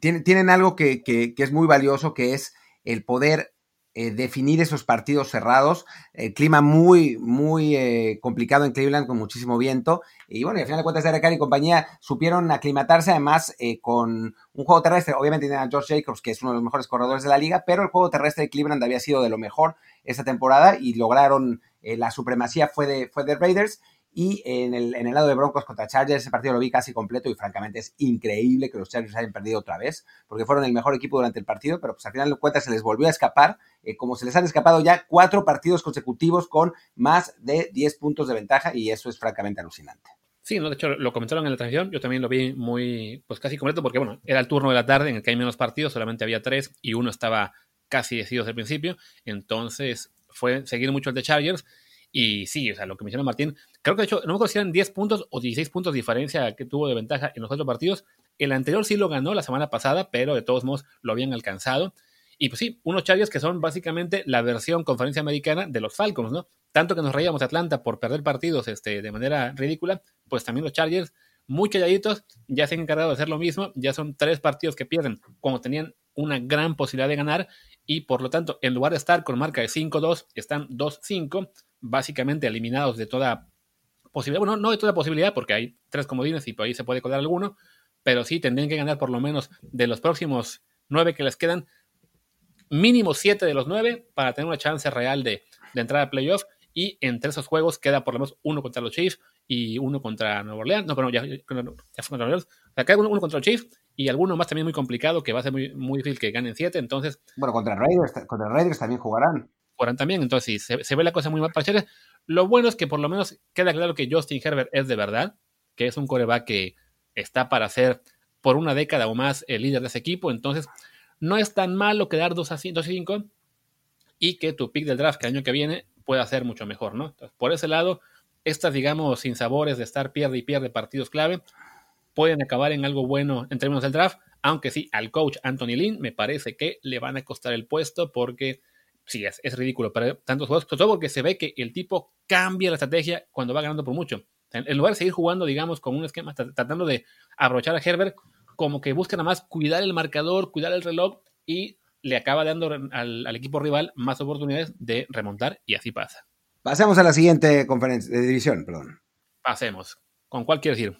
tienen algo que es muy valioso, que es el poder definir esos partidos cerrados, el clima muy, muy complicado en Cleveland con muchísimo viento, y bueno, y al final de cuentas Derek Carr y compañía supieron aclimatarse, además con un juego terrestre. Obviamente tienen a Josh Jacobs, que es uno de los mejores corredores de la liga, pero el juego terrestre de Cleveland había sido de lo mejor esta temporada y lograron la supremacía fue de Raiders. Y en el lado de Broncos contra Chargers, ese partido lo vi casi completo y francamente es increíble que los Chargers hayan perdido otra vez, porque fueron el mejor equipo durante el partido, pero pues al final de cuentas se les volvió a escapar, como se les han escapado ya 4 partidos consecutivos con más de 10 puntos de ventaja, y eso es francamente alucinante. Sí, no, de hecho lo comentaron en la transmisión, yo también lo vi muy, pues casi completo, porque bueno, era el turno de la tarde en el que hay menos partidos, solamente había 3 y uno estaba casi decidido desde el principio, entonces fue seguir mucho el de Chargers. Y sí, o sea, lo que menciona Martín, creo que de hecho, no me acuerdo si eran 10 puntos o 16 puntos de diferencia que tuvo de ventaja en los 4 partidos. El anterior sí lo ganó la semana pasada, pero de todos modos lo habían alcanzado. Y pues sí, unos Chargers que son básicamente la versión conferencia americana de los Falcons, ¿no? Tanto que nos reíamos de Atlanta por perder partidos de manera ridícula, pues también los Chargers, muy calladitos, ya se han encargado de hacer lo mismo. Ya son 3 partidos que pierden cuando tenían una gran posibilidad de ganar. Y por lo tanto, en lugar de estar con marca de 5-2, están 2-5, básicamente eliminados de toda posibilidad. Bueno, no de toda posibilidad, porque hay 3 comodines y por ahí se puede colar alguno, pero sí tendrían que ganar por lo menos de los próximos 9 que les quedan, mínimo 7 de los 9 para tener una chance real de entrar a playoff. Y entre esos juegos queda por lo menos uno contra los Chiefs y uno contra Nueva Orleans. No, pero ya fue contra Nueva Orleans. O sea, queda uno contra los Chiefs y alguno más también muy complicado que va a ser muy, muy difícil que ganen 7. Entonces, bueno, contra Raiders también jugarán. Jugarán también, entonces sí, se ve la cosa muy mal para Chargers. Lo bueno es que por lo menos queda claro que Justin Herbert es de verdad, que es un quarterback que está para ser por una década o más el líder de ese equipo. Entonces, no es tan malo quedar 2-5 y que tu pick del draft que el año que viene pueda ser mucho mejor, ¿no? Entonces, por ese lado, estas, digamos, sinsabores de estar pierde y pierde partidos clave pueden acabar en algo bueno en términos del draft, aunque sí, al coach Anthony Lynn me parece que le van a costar el puesto porque sí, es ridículo para tantos juegos, sobre todo porque se ve que el tipo cambia la estrategia cuando va ganando por mucho. En lugar de seguir jugando, digamos, con un esquema, tratando de abrochar a Herbert, como que busca nada más cuidar el marcador, cuidar el reloj y le acaba dando al equipo rival más oportunidades de remontar y así pasa. Pasemos a la siguiente división, perdón. Pasemos. ¿Con cuál quieres ir?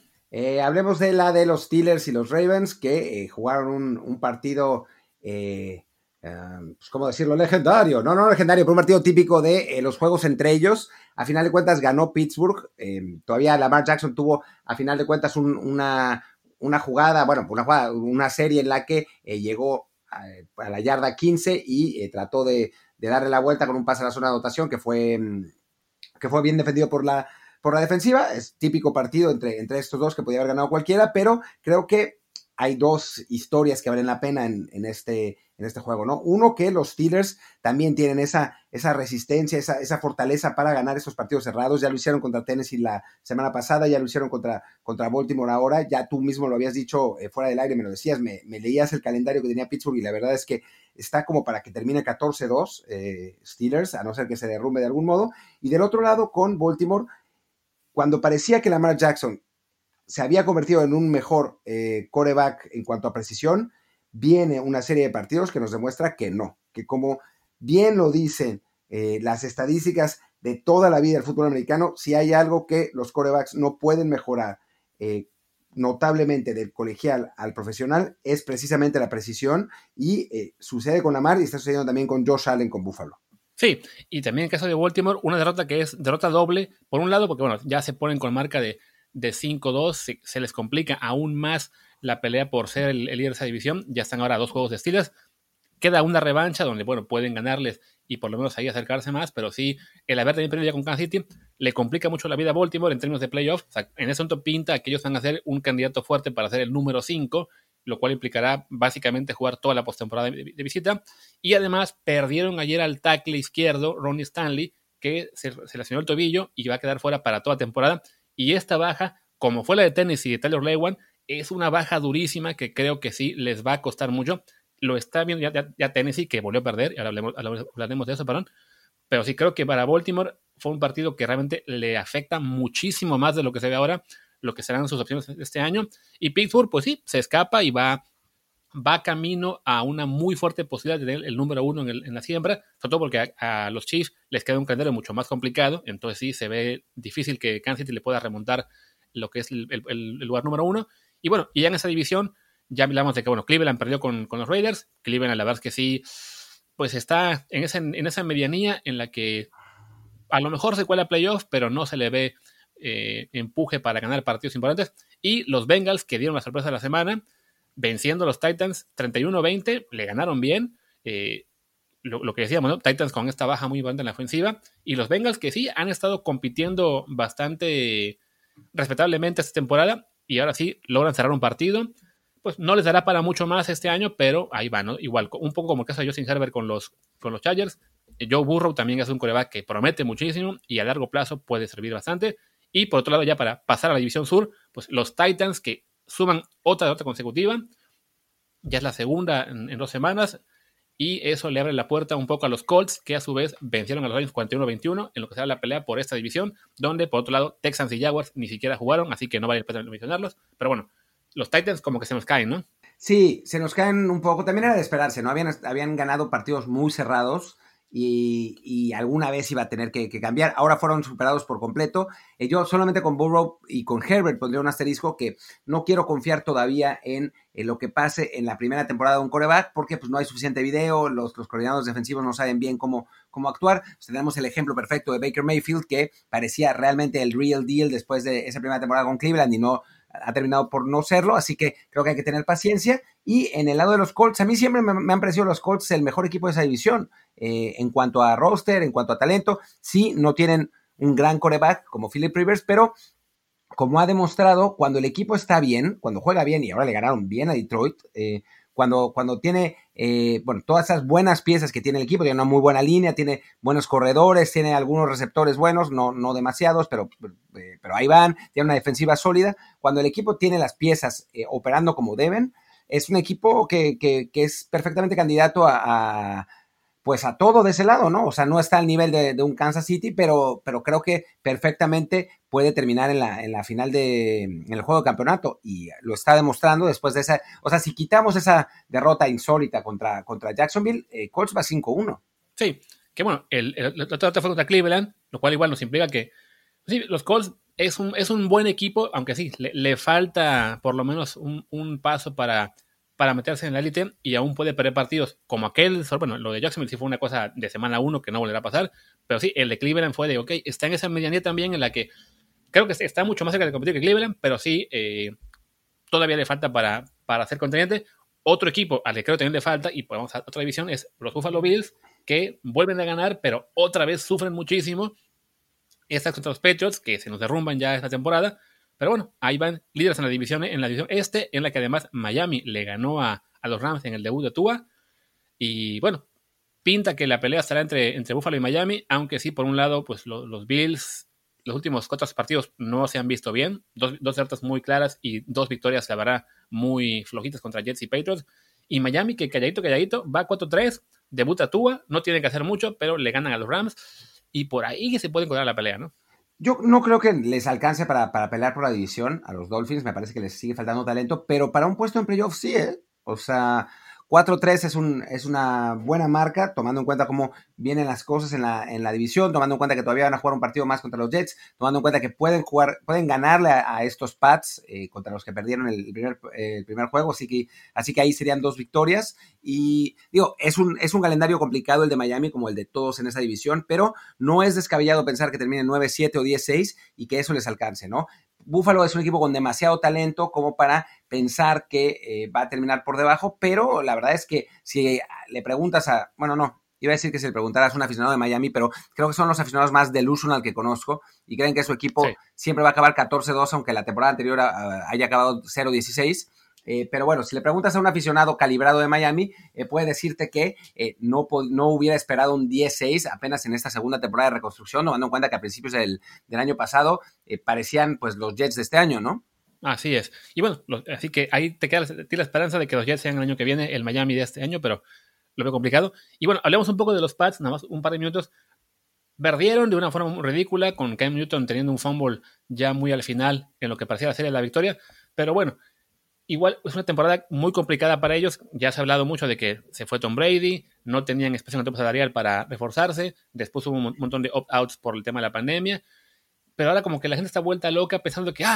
Hablemos de la de los Steelers y los Ravens, que jugaron un partido, pues, ¿cómo decirlo? Legendario. No legendario, pero un partido típico de los juegos entre ellos. A final de cuentas ganó Pittsburgh. Todavía Lamar Jackson tuvo, a final de cuentas, una serie en la que llegó a la yarda 15 y trató de darle la vuelta con un pase a la zona de anotación que fue bien defendido por la defensiva. Es típico partido entre estos dos que podía haber ganado cualquiera, pero creo que hay dos historias que valen la pena en este juego, ¿no? Uno, que los Steelers también tienen esa resistencia, esa fortaleza para ganar esos partidos cerrados. Ya lo hicieron contra Tennessee la semana pasada, ya lo hicieron contra Baltimore ahora. Ya tú mismo lo habías dicho fuera del aire, me lo decías, me leías el calendario que tenía Pittsburgh y la verdad es que está como para que termine 14-2 Steelers, a no ser que se derrumbe de algún modo. Y del otro lado, con Baltimore, cuando parecía que Lamar Jackson se había convertido en un mejor quarterback en cuanto a precisión, viene una serie de partidos que nos demuestra que no, que como bien lo dicen las estadísticas de toda la vida del fútbol americano, si hay algo que los quarterbacks no pueden mejorar notablemente del colegial al profesional, es precisamente la precisión, y sucede con Lamar y está sucediendo también con Josh Allen con Buffalo. Sí, y también en el caso de Baltimore, una derrota que es derrota doble, por un lado porque bueno, ya se ponen con marca de 5-2, se les complica aún más la pelea por ser el líder de esa división. Ya están ahora a 2 juegos de Steelers. Queda una revancha donde, bueno, pueden ganarles y por lo menos ahí acercarse más, pero sí, el haber tenido perdido ya con Kansas City le complica mucho la vida a Baltimore en términos de playoffs. O sea, en ese momento pinta que ellos van a ser un candidato fuerte para ser el número 5, lo cual implicará básicamente jugar toda la postemporada de visita. Y además perdieron ayer al tackle izquierdo, Ronnie Stanley, que se lesionó el tobillo y va a quedar fuera para toda temporada. Y esta baja, como fue la de Tennessee y de Tyler Lewin, es una baja durísima que creo que sí les va a costar mucho. Lo está viendo ya Tennessee, que volvió a perder, y ahora hablaremos de eso, perdón. Pero sí creo que para Baltimore fue un partido que realmente le afecta muchísimo más de lo que se ve ahora, lo que serán sus opciones este año. Y Pittsburgh, pues sí, se escapa y va camino a una muy fuerte posibilidad de tener el número 1 en la siembra, sobre todo porque a los Chiefs les queda un calendario mucho más complicado, entonces sí se ve difícil que Kansas City le pueda remontar lo que es el lugar número 1. Y bueno, y ya en esa división, ya hablamos de que, bueno, Cleveland perdió con los Raiders. Cleveland, la verdad es que sí, pues está en esa medianía en la que a lo mejor se cuela playoff, pero no se le ve empuje para ganar partidos importantes. Y los Bengals, que dieron la sorpresa de la semana, venciendo a los Titans 31-20, le ganaron bien. Lo que decíamos, ¿no? Titans con esta baja muy importante en la ofensiva. Y los Bengals, que sí, han estado compitiendo bastante respetablemente esta temporada. Y ahora sí, logran cerrar un partido, pues no les dará para mucho más este año, pero ahí va, ¿no? Igual, un poco como el caso de Justin Herbert con los Chargers. Joe Burrow también es un quarterback que promete muchísimo y a largo plazo puede servir bastante. Y por otro lado, ya para pasar a la División Sur, pues los Titans, que suman otra derrota consecutiva, ya es la segunda en 2 semanas, y eso le abre la puerta un poco a los Colts, que a su vez vencieron a los Rams 41-21 en lo que será la pelea por esta división, donde por otro lado Texans y Jaguars ni siquiera jugaron, así que no vale la pena mencionarlos, pero bueno, los Titans como que se nos caen, ¿no? Sí, se nos caen un poco, también era de esperarse, ¿no? Habían ganado partidos muy cerrados y alguna vez iba a tener que cambiar. Ahora fueron superados por completo. Yo solamente con Burrow y con Herbert pondría un asterisco, que no quiero confiar todavía en lo que pase en la primera temporada de un quarterback, porque pues no hay suficiente video, los coordinadores defensivos no saben bien cómo actuar. Pues tenemos el ejemplo perfecto de Baker Mayfield, que parecía realmente el real deal después de esa primera temporada con Cleveland y no ha terminado por no serlo, así que creo que hay que tener paciencia. Y en el lado de los Colts, a mí siempre me han parecido los Colts el mejor equipo de esa división, en cuanto a roster, en cuanto a talento. Sí, no tienen un gran quarterback como Philip Rivers, pero como ha demostrado, cuando el equipo está bien, cuando juega bien, y ahora le ganaron bien a Detroit, cuando tiene todas esas buenas piezas que tiene el equipo, tiene una muy buena línea, tiene buenos corredores, tiene algunos receptores buenos, no demasiados, pero ahí van, tiene una defensiva sólida. Cuando el equipo tiene las piezas operando como deben, es un equipo que es perfectamente candidato a todo de ese lado, ¿no? O sea, no está al nivel de un Kansas City, pero creo que perfectamente puede terminar en la final en el juego de campeonato, y lo está demostrando después de esa. O sea, si quitamos esa derrota insólita contra Jacksonville, Colts va 5-1. Sí, que bueno, la derrota fue contra Cleveland, lo cual igual nos implica que sí, los Colts es un buen equipo, aunque sí, le falta por lo menos un paso para meterse en la élite, y aún puede perder partidos como aquel. Bueno, lo de Jacksonville sí fue una cosa de semana 1 que no volverá a pasar, pero sí, el de Cleveland fue de, ok, está en esa medianía también en la que creo que está mucho más cerca de competir que Cleveland, pero sí, todavía le falta para ser contendiente. Otro equipo al que creo que también le falta, y vamos a otra división, es los Buffalo Bills, que vuelven a ganar, pero otra vez sufren muchísimo. Estas contra los Patriots, que se nos derrumban ya esta temporada, Pero bueno, ahí van líderes en la división este, en la que además Miami le ganó a los Rams en el debut de Tua. Y bueno, pinta que la pelea estará entre Buffalo y Miami, aunque sí, por un lado, pues los Bills, los últimos 4 partidos no se han visto bien. 2 derrotas muy claras y 2 victorias, la verdad, muy flojitas contra Jets y Patriots. Y Miami, que calladito, va 4-3, debuta Tua, no tiene que hacer mucho, pero le ganan a los Rams. Y por ahí se puede encontrar la pelea, ¿no? Yo no creo que les alcance para pelear por la división a los Dolphins. Me parece que les sigue faltando talento, pero para un puesto en playoff sí, ¿eh? O sea, 4-3 es una buena marca, tomando en cuenta cómo vienen las cosas en la división, tomando en cuenta que todavía van a jugar un partido más contra los Jets, tomando en cuenta que pueden ganarle a estos Pats contra los que perdieron el primer juego, así que ahí serían 2 victorias. Y digo, es un calendario complicado el de Miami, como el de todos en esa división, pero no es descabellado pensar que terminen 9-7 o 10-6 y que eso les alcance, ¿no? Buffalo es un equipo con demasiado talento como para pensar que va a terminar por debajo, pero la verdad es que si le preguntas si le preguntaras a un aficionado de Miami, pero creo que son los aficionados más delusional que conozco y creen que su equipo siempre va a acabar 14-2, aunque la temporada anterior haya acabado 0-16. Pero bueno, si le preguntas a un aficionado calibrado de Miami, puede decirte que no hubiera esperado un 10-6 apenas en esta segunda temporada de reconstrucción, tomando en cuenta que a principios del año pasado parecían pues los Jets de este año, ¿no? Así es. Y bueno, así que ahí te queda la esperanza de que los Jets sean el año que viene el Miami de este año, pero lo veo complicado. Y bueno, hablemos un poco de los Pats, nada más un par de minutos. Perdieron de una forma ridícula con Cam Newton teniendo un fumble ya muy al final en lo que parecía ser la victoria, pero bueno, igual es una temporada muy complicada para ellos. Ya se ha hablado mucho de que se fue Tom Brady, no tenían espacio en el tope salarial para reforzarse, después hubo un montón de opt-outs por el tema de la pandemia, pero ahora como que la gente está vuelta loca pensando que,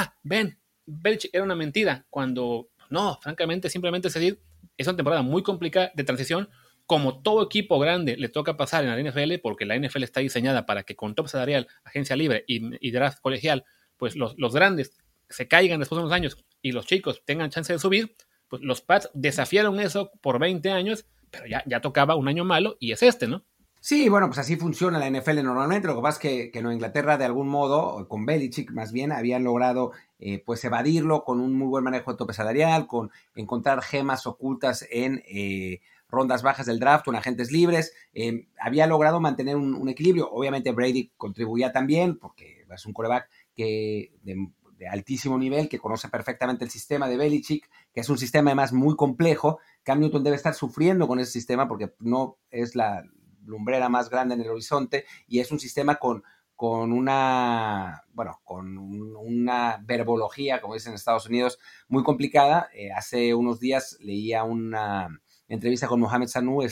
Belichick era una mentira, cuando no, francamente, simplemente es una temporada muy complicada de transición, como todo equipo grande le toca pasar en la NFL, porque la NFL está diseñada para que con tope salarial, agencia libre y draft colegial, pues los grandes se caigan después de unos años y los chicos tengan chance de subir. Pues los Pats desafiaron eso por 20 años, pero ya tocaba un año malo y es este, ¿no? Sí, bueno, pues así funciona la NFL normalmente. Lo que pasa es que en Inglaterra, de algún modo, con Belichick más bien, habían logrado evadirlo con un muy buen manejo de tope salarial, con encontrar gemas ocultas en rondas bajas del draft, con agentes libres. Había logrado mantener un equilibrio. Obviamente Brady contribuía también, porque es un quarterback que de altísimo nivel, que conoce perfectamente el sistema de Belichick, que es un sistema además muy complejo. Cam Newton debe estar sufriendo con ese sistema porque no es la lumbrera más grande en el horizonte y es un sistema con una verbología, como dicen en Estados Unidos, muy complicada. Hace unos días leía una entrevista con Mohamed Sanu,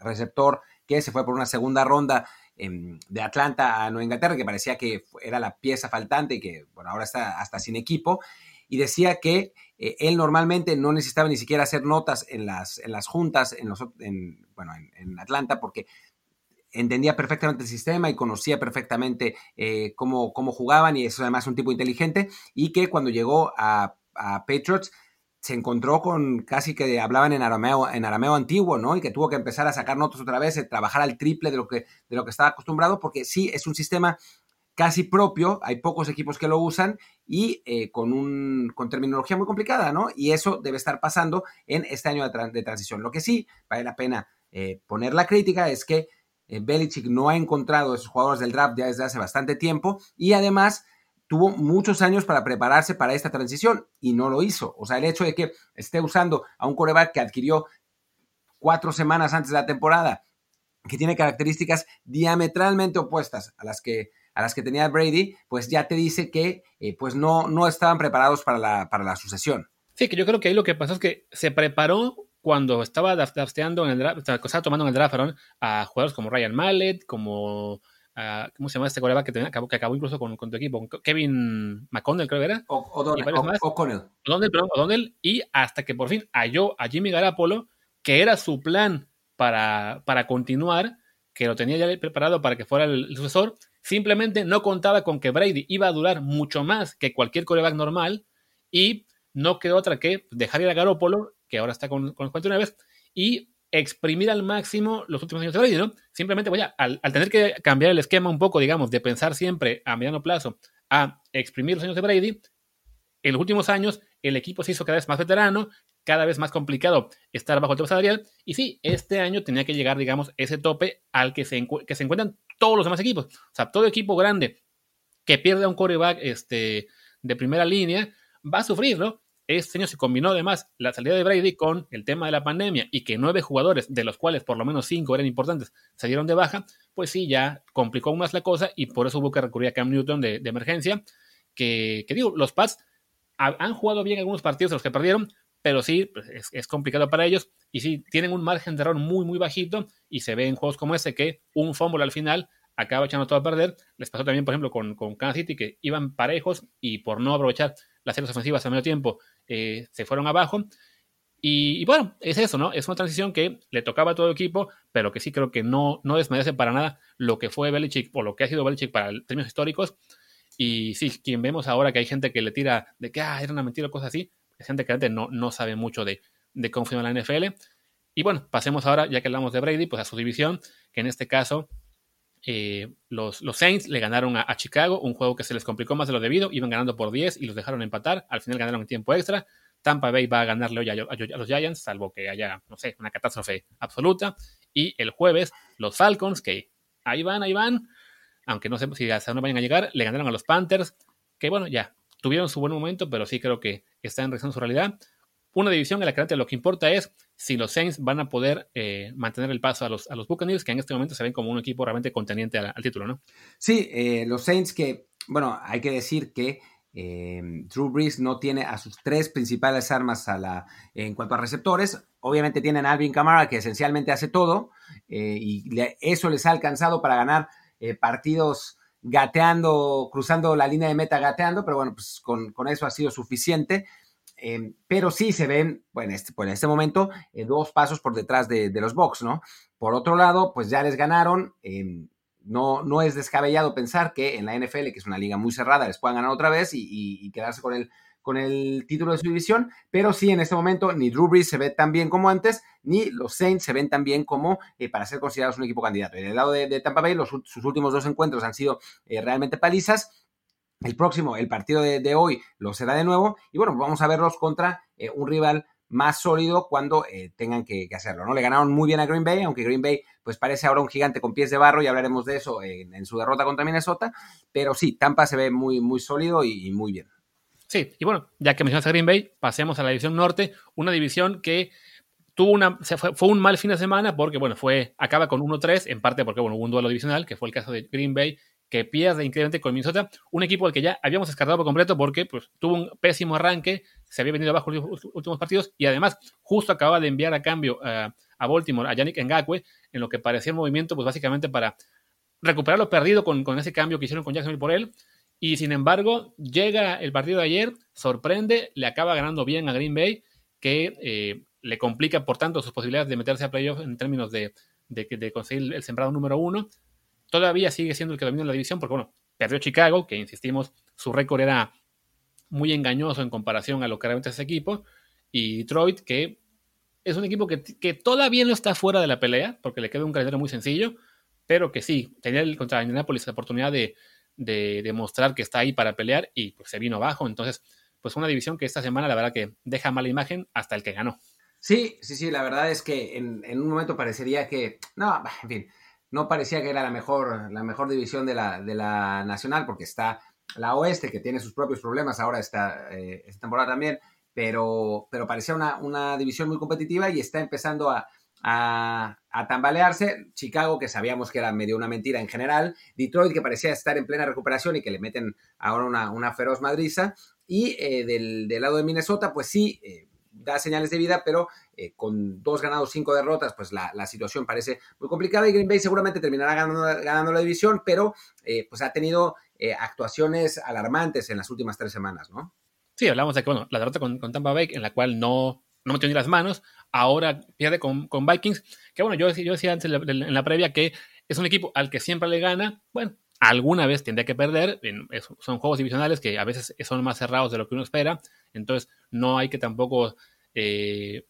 receptor que se fue por una segunda ronda de Atlanta a Nueva Inglaterra, que parecía que era la pieza faltante y que ahora está hasta sin equipo, y decía que él normalmente no necesitaba ni siquiera hacer notas en las juntas en Atlanta, porque entendía perfectamente el sistema y conocía perfectamente cómo jugaban, y eso además es un tipo inteligente, y que cuando llegó a Patriots se encontró con casi que hablaban en arameo antiguo, ¿no? Y que tuvo que empezar a sacar notas otra vez, trabajar al triple de lo que estaba acostumbrado, porque sí, es un sistema casi propio, hay pocos equipos que lo usan y con terminología muy complicada, ¿no? Y eso debe estar pasando en este año de transición. Lo que sí vale la pena poner la crítica es que Belichick no ha encontrado a esos jugadores del draft ya desde hace bastante tiempo, y además tuvo muchos años para prepararse para esta transición y no lo hizo. O sea, el hecho de que esté usando a un quarterback que adquirió 4 semanas antes de la temporada, que tiene características diametralmente opuestas a las que tenía Brady, pues ya te dice que no estaban preparados para la sucesión. Sí, que yo creo que ahí lo que pasó es que se preparó cuando estaba drafteando en el draft, estaba tomando en el draft, perdón, a jugadores como Ryan Mallett, como ¿cómo se llama este quarterback que acabó incluso con tu equipo? Kevin McConnell, creo que era. O'Donnell. Y hasta que por fin halló a Jimmy Garapolo, que era su plan para continuar, que lo tenía ya preparado para que fuera el sucesor. Simplemente no contaba con que Brady iba a durar mucho más que cualquier quarterback normal, y no quedó otra que dejar ir a Garapolo, que ahora está con 49, y exprimir al máximo los últimos años de Brady, ¿no? Simplemente, al tener que cambiar el esquema un poco, digamos, de pensar siempre a mediano plazo, a exprimir los años de Brady. En los últimos años, el equipo se hizo cada vez más veterano, cada vez más complicado estar bajo el tope salarial. Y sí, este año tenía que llegar, digamos, ese tope al que se encuentran todos los demás equipos. O sea, todo equipo grande que pierda un quarterback de primera línea va a sufrirlo. Este año se combinó además la salida de Brady con el tema de la pandemia y que 9 jugadores, de los cuales por lo menos 5 eran importantes, salieron de baja. Pues sí, ya complicó aún más la cosa y por eso hubo que recurrir a Cam Newton de emergencia. Que digo, los Pats han jugado bien algunos partidos de los que perdieron, pero sí, es complicado para ellos. Y sí, tienen un margen de error muy, muy bajito. Y se ve en juegos como este que un fumble al final acaba echando todo a perder. Les pasó también, por ejemplo, con Kansas City, que iban parejos y por no aprovechar las series ofensivas a medio tiempo se fueron abajo. Y bueno, es eso, ¿no? Es una transición que le tocaba a todo el equipo, pero que sí creo que no desmerece para nada lo que fue Belichick o lo que ha sido Belichick para términos históricos. Y sí, quien vemos ahora que hay gente que le tira de que era una mentira o cosas así, es gente que antes no sabe mucho de cómo funciona la NFL. Y bueno, pasemos ahora, ya que hablamos de Brady, pues a su división, que en este caso los Saints le ganaron a Chicago, un juego que se les complicó más de lo debido, iban ganando por 10 y los dejaron empatar, al final ganaron en tiempo extra. Tampa Bay va a ganarle hoy a los Giants, salvo que haya, no sé, una catástrofe absoluta. Y el jueves, los Falcons, que ahí van, aunque no sé si hasta dónde vayan a llegar, le ganaron a los Panthers, que bueno, ya tuvieron su buen momento, pero sí creo que están regresando a su realidad. Una división en la que lo que importa es si los Saints van a poder mantener el paso a los Buccaneers, que en este momento se ven como un equipo realmente contendiente al título, ¿no? Sí, los Saints que, bueno, hay que decir que Drew Brees no tiene a sus 3 principales armas en cuanto a receptores. Obviamente tienen a Alvin Kamara, que esencialmente hace todo, eso les ha alcanzado para ganar partidos gateando, cruzando la línea de meta gateando, pero bueno, pues con eso ha sido suficiente. Pero sí se ven, bueno, en este momento, 2 pasos por detrás de los Bucs, ¿no? Por otro lado, pues ya les ganaron. No es descabellado pensar que en la NFL, que es una liga muy cerrada, les puedan ganar otra vez y quedarse con el título de su división, pero sí en este momento ni Drew Brees se ve tan bien como antes, ni los Saints se ven tan bien como para ser considerados un equipo candidato. Y del lado de Tampa Bay, sus últimos 2 encuentros han sido realmente palizas. El partido de hoy, lo será de nuevo, y bueno, vamos a verlos contra un rival más sólido cuando tengan que hacerlo, ¿no? Le ganaron muy bien a Green Bay, aunque Green Bay pues parece ahora un gigante con pies de barro y hablaremos de eso en su derrota contra Minnesota, pero sí, Tampa se ve muy, muy sólido y muy bien. Sí, y bueno, ya que mencionaste a Green Bay, pasemos a la división norte, una división que fue un mal fin de semana porque, bueno, acaba con 1-3, en parte porque, bueno, hubo un duelo divisional, que fue el caso de Green Bay, que pierde increíblemente con Minnesota, un equipo al que ya habíamos descartado por completo porque pues, tuvo un pésimo arranque, se había venido abajo los últimos partidos y además justo acababa de enviar a cambio a Baltimore, a Yannick Ngakoue, en lo que parecía un movimiento pues básicamente para recuperar lo perdido con ese cambio que hicieron con Jacksonville por él, y sin embargo llega el partido de ayer, sorprende, le acaba ganando bien a Green Bay, que le complica por tanto sus posibilidades de meterse a playoff en términos de conseguir el sembrado número 1, Todavía sigue siendo el que domina la división porque, bueno, perdió Chicago, que insistimos, su récord era muy engañoso en comparación a lo que realmente es ese equipo, y Detroit, que es un equipo que todavía no está fuera de la pelea, porque le queda un calendario muy sencillo, pero que sí, tenía contra Indianapolis la oportunidad de demostrar que está ahí para pelear, y pues se vino abajo, entonces, pues una división que esta semana la verdad que deja mala imagen hasta el que ganó. Sí, la verdad es que en un momento parecería que, no, en fin, no parecía que era la mejor división de la nacional, porque está la oeste, que tiene sus propios problemas ahora esta temporada también, pero parecía una división muy competitiva y está empezando a tambalearse. Chicago, que sabíamos que era medio una mentira en general. Detroit, que parecía estar en plena recuperación y que le meten ahora una feroz madriza. Y del lado de Minnesota, pues sí, da señales de vida, pero con 2 ganados, 5 derrotas, pues la situación parece muy complicada y Green Bay seguramente terminará ganando la división, pero pues ha tenido actuaciones alarmantes en las últimas 3 semanas, ¿no? Sí, hablamos de que, bueno, la derrota con Tampa Bay, en la cual no metió ni las manos, ahora pierde con Vikings, que bueno, yo decía antes en la previa que es un equipo al que siempre le gana, bueno, alguna vez tendría que perder, son juegos divisionales que a veces son más cerrados de lo que uno espera, entonces no hay que tampoco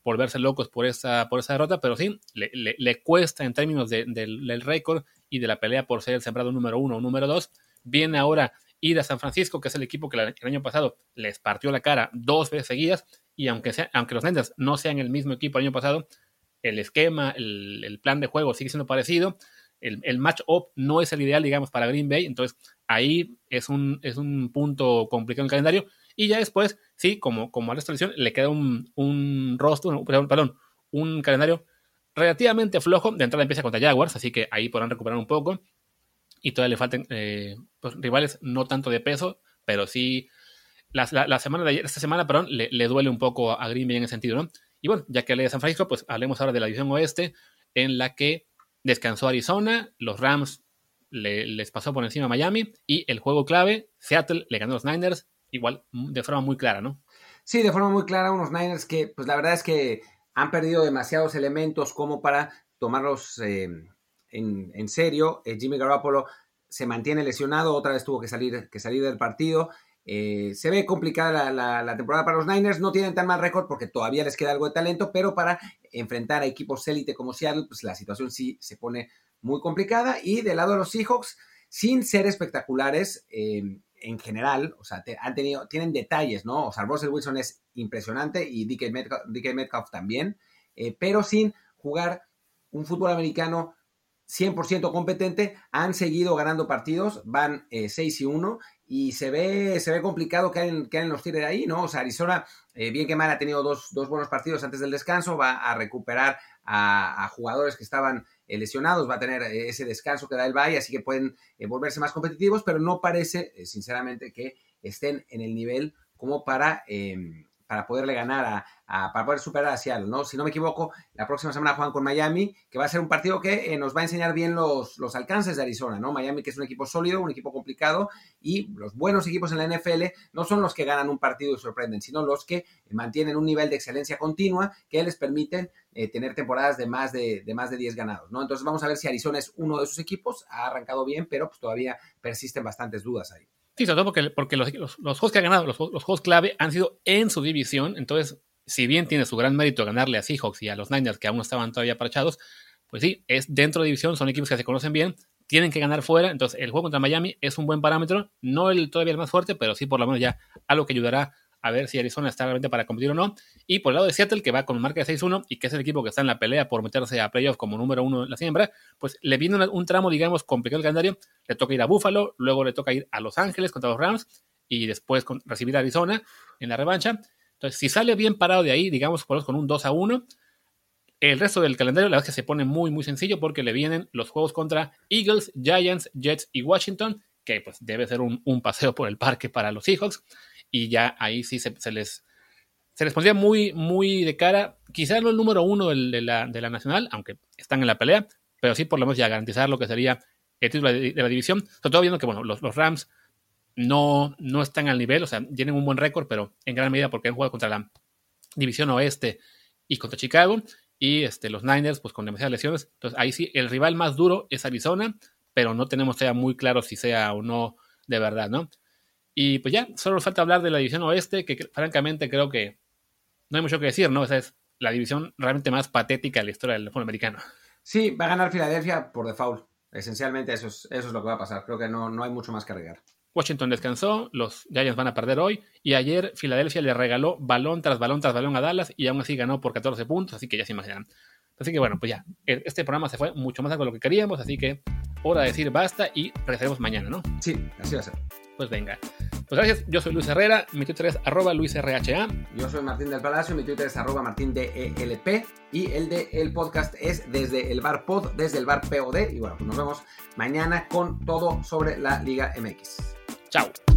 volverse locos por esa derrota, pero sí, le cuesta en términos del récord y de la pelea por ser el sembrado número 1 o número 2, viene ahora ir a San Francisco, que es el equipo que el año pasado les partió la cara 2 veces seguidas, y aunque los Niners no sean el mismo equipo el año pasado, el esquema, el plan de juego sigue siendo parecido, el match-up no es el ideal, digamos, para Green Bay, entonces ahí es un punto complicado en el calendario, y ya después, sí, como a la selección le queda un calendario relativamente flojo. De entrada empieza contra Jaguars, así que ahí podrán recuperar un poco, y todavía le faltan rivales no tanto de peso, pero sí esta semana le duele un poco a Green Bay en ese sentido, ¿no? Y bueno, ya que hablé de San Francisco, pues hablemos ahora de la división oeste, en la que descansó Arizona, los Rams les pasó por encima a Miami, y el juego clave, Seattle le ganó a los Niners, igual de forma muy clara, ¿no? Sí, de forma muy clara, unos Niners que, pues la verdad es que han perdido demasiados elementos como para tomarlos en serio. Jimmy Garoppolo se mantiene lesionado, otra vez tuvo que salir del partido. Se ve complicada la temporada para los Niners, no tienen tan mal récord porque todavía les queda algo de talento, pero para enfrentar a equipos élite como Seattle, pues la situación sí se pone muy complicada. Y del lado de los Seahawks, sin ser espectaculares en general, o sea, tienen detalles, ¿no? O sea, Russell Wilson es impresionante y DK Metcalf también, pero sin jugar un fútbol americano 100% competente, han seguido ganando partidos, van 6-1, y se ve complicado que los Tigers ahí, ¿no? O sea, Arizona, bien que mal, ha tenido dos buenos partidos antes del descanso, va a recuperar a jugadores que estaban lesionados, va a tener ese descanso que da el bye, así que pueden volverse más competitivos, pero no parece, sinceramente, que estén en el nivel como para poderle ganar para poder superar a Seattle, ¿no? Si no me equivoco, la próxima semana juegan con Miami, que va a ser un partido que nos va a enseñar bien los alcances de Arizona, ¿no? Miami, que es un equipo sólido, un equipo complicado, y los buenos equipos en la NFL no son los que ganan un partido y sorprenden, sino los que mantienen un nivel de excelencia continua que les permiten tener temporadas de más de 10 ganados, ¿no? Entonces vamos a ver si Arizona es uno de esos equipos, ha arrancado bien, pero pues todavía persisten bastantes dudas ahí. Sí, sobre todo porque los juegos que han ganado, los juegos clave han sido en su división, entonces, si bien tiene su gran mérito ganarle a Seahawks y a los Niners, que aún estaban todavía parchados, pues sí, es dentro de división, son equipos que se conocen bien, tienen que ganar fuera, entonces el juego contra Miami es un buen parámetro, no todavía el más fuerte, pero sí por lo menos ya algo que ayudará a ver si Arizona está realmente para competir o no. Y por el lado de Seattle, que va con marca de 6-1 y que es el equipo que está en la pelea por meterse a playoff como número 1 en la siembra, pues le viene un tramo, digamos, complicado el calendario. Le toca ir a Buffalo, luego le toca ir a Los Ángeles contra los Rams y después recibir a Arizona en la revancha. Entonces, si sale bien parado de ahí, digamos, con un 2-1, el resto del calendario la verdad es que se pone muy, muy sencillo porque le vienen los juegos contra Eagles, Giants, Jets y Washington, que pues debe ser un paseo por el parque para los Seahawks. Y ya ahí sí se les pondría muy, muy de cara, quizás no el número 1 de la nacional, aunque están en la pelea, pero sí por lo menos ya garantizar lo que sería el título de la división, sobre todo viendo que bueno, los Rams no están al nivel, o sea, tienen un buen récord, pero en gran medida porque han jugado contra la división oeste y contra Chicago, y los Niners pues con demasiadas lesiones, entonces ahí sí el rival más duro es Arizona, pero no tenemos todavía muy claro si sea o no de verdad, ¿no? Y pues ya, solo nos falta hablar de la división oeste, que francamente creo que no hay mucho que decir, ¿no? Esa es la división realmente más patética de la historia del fútbol americano. Sí, va a ganar Filadelfia por default. Esencialmente eso es lo que va a pasar. Creo que no hay mucho más que agregar. Washington descansó, los Giants van a perder hoy, y ayer Filadelfia le regaló balón tras balón tras balón a Dallas, y aún así ganó por 14 puntos, así que ya se imaginan. Así que bueno, pues ya, este programa se fue mucho más largo de lo que queríamos, así que hora de decir basta y regresaremos mañana, ¿no? Sí, así va a ser. Pues venga. Pues gracias, yo soy Luis Herrera, mi Twitter es @LuisRHA. Yo soy Martín del Palacio, mi Twitter es @MartinDELP, y el de el podcast es desde el bar POD, y bueno, pues nos vemos mañana con todo sobre la Liga MX. Chao.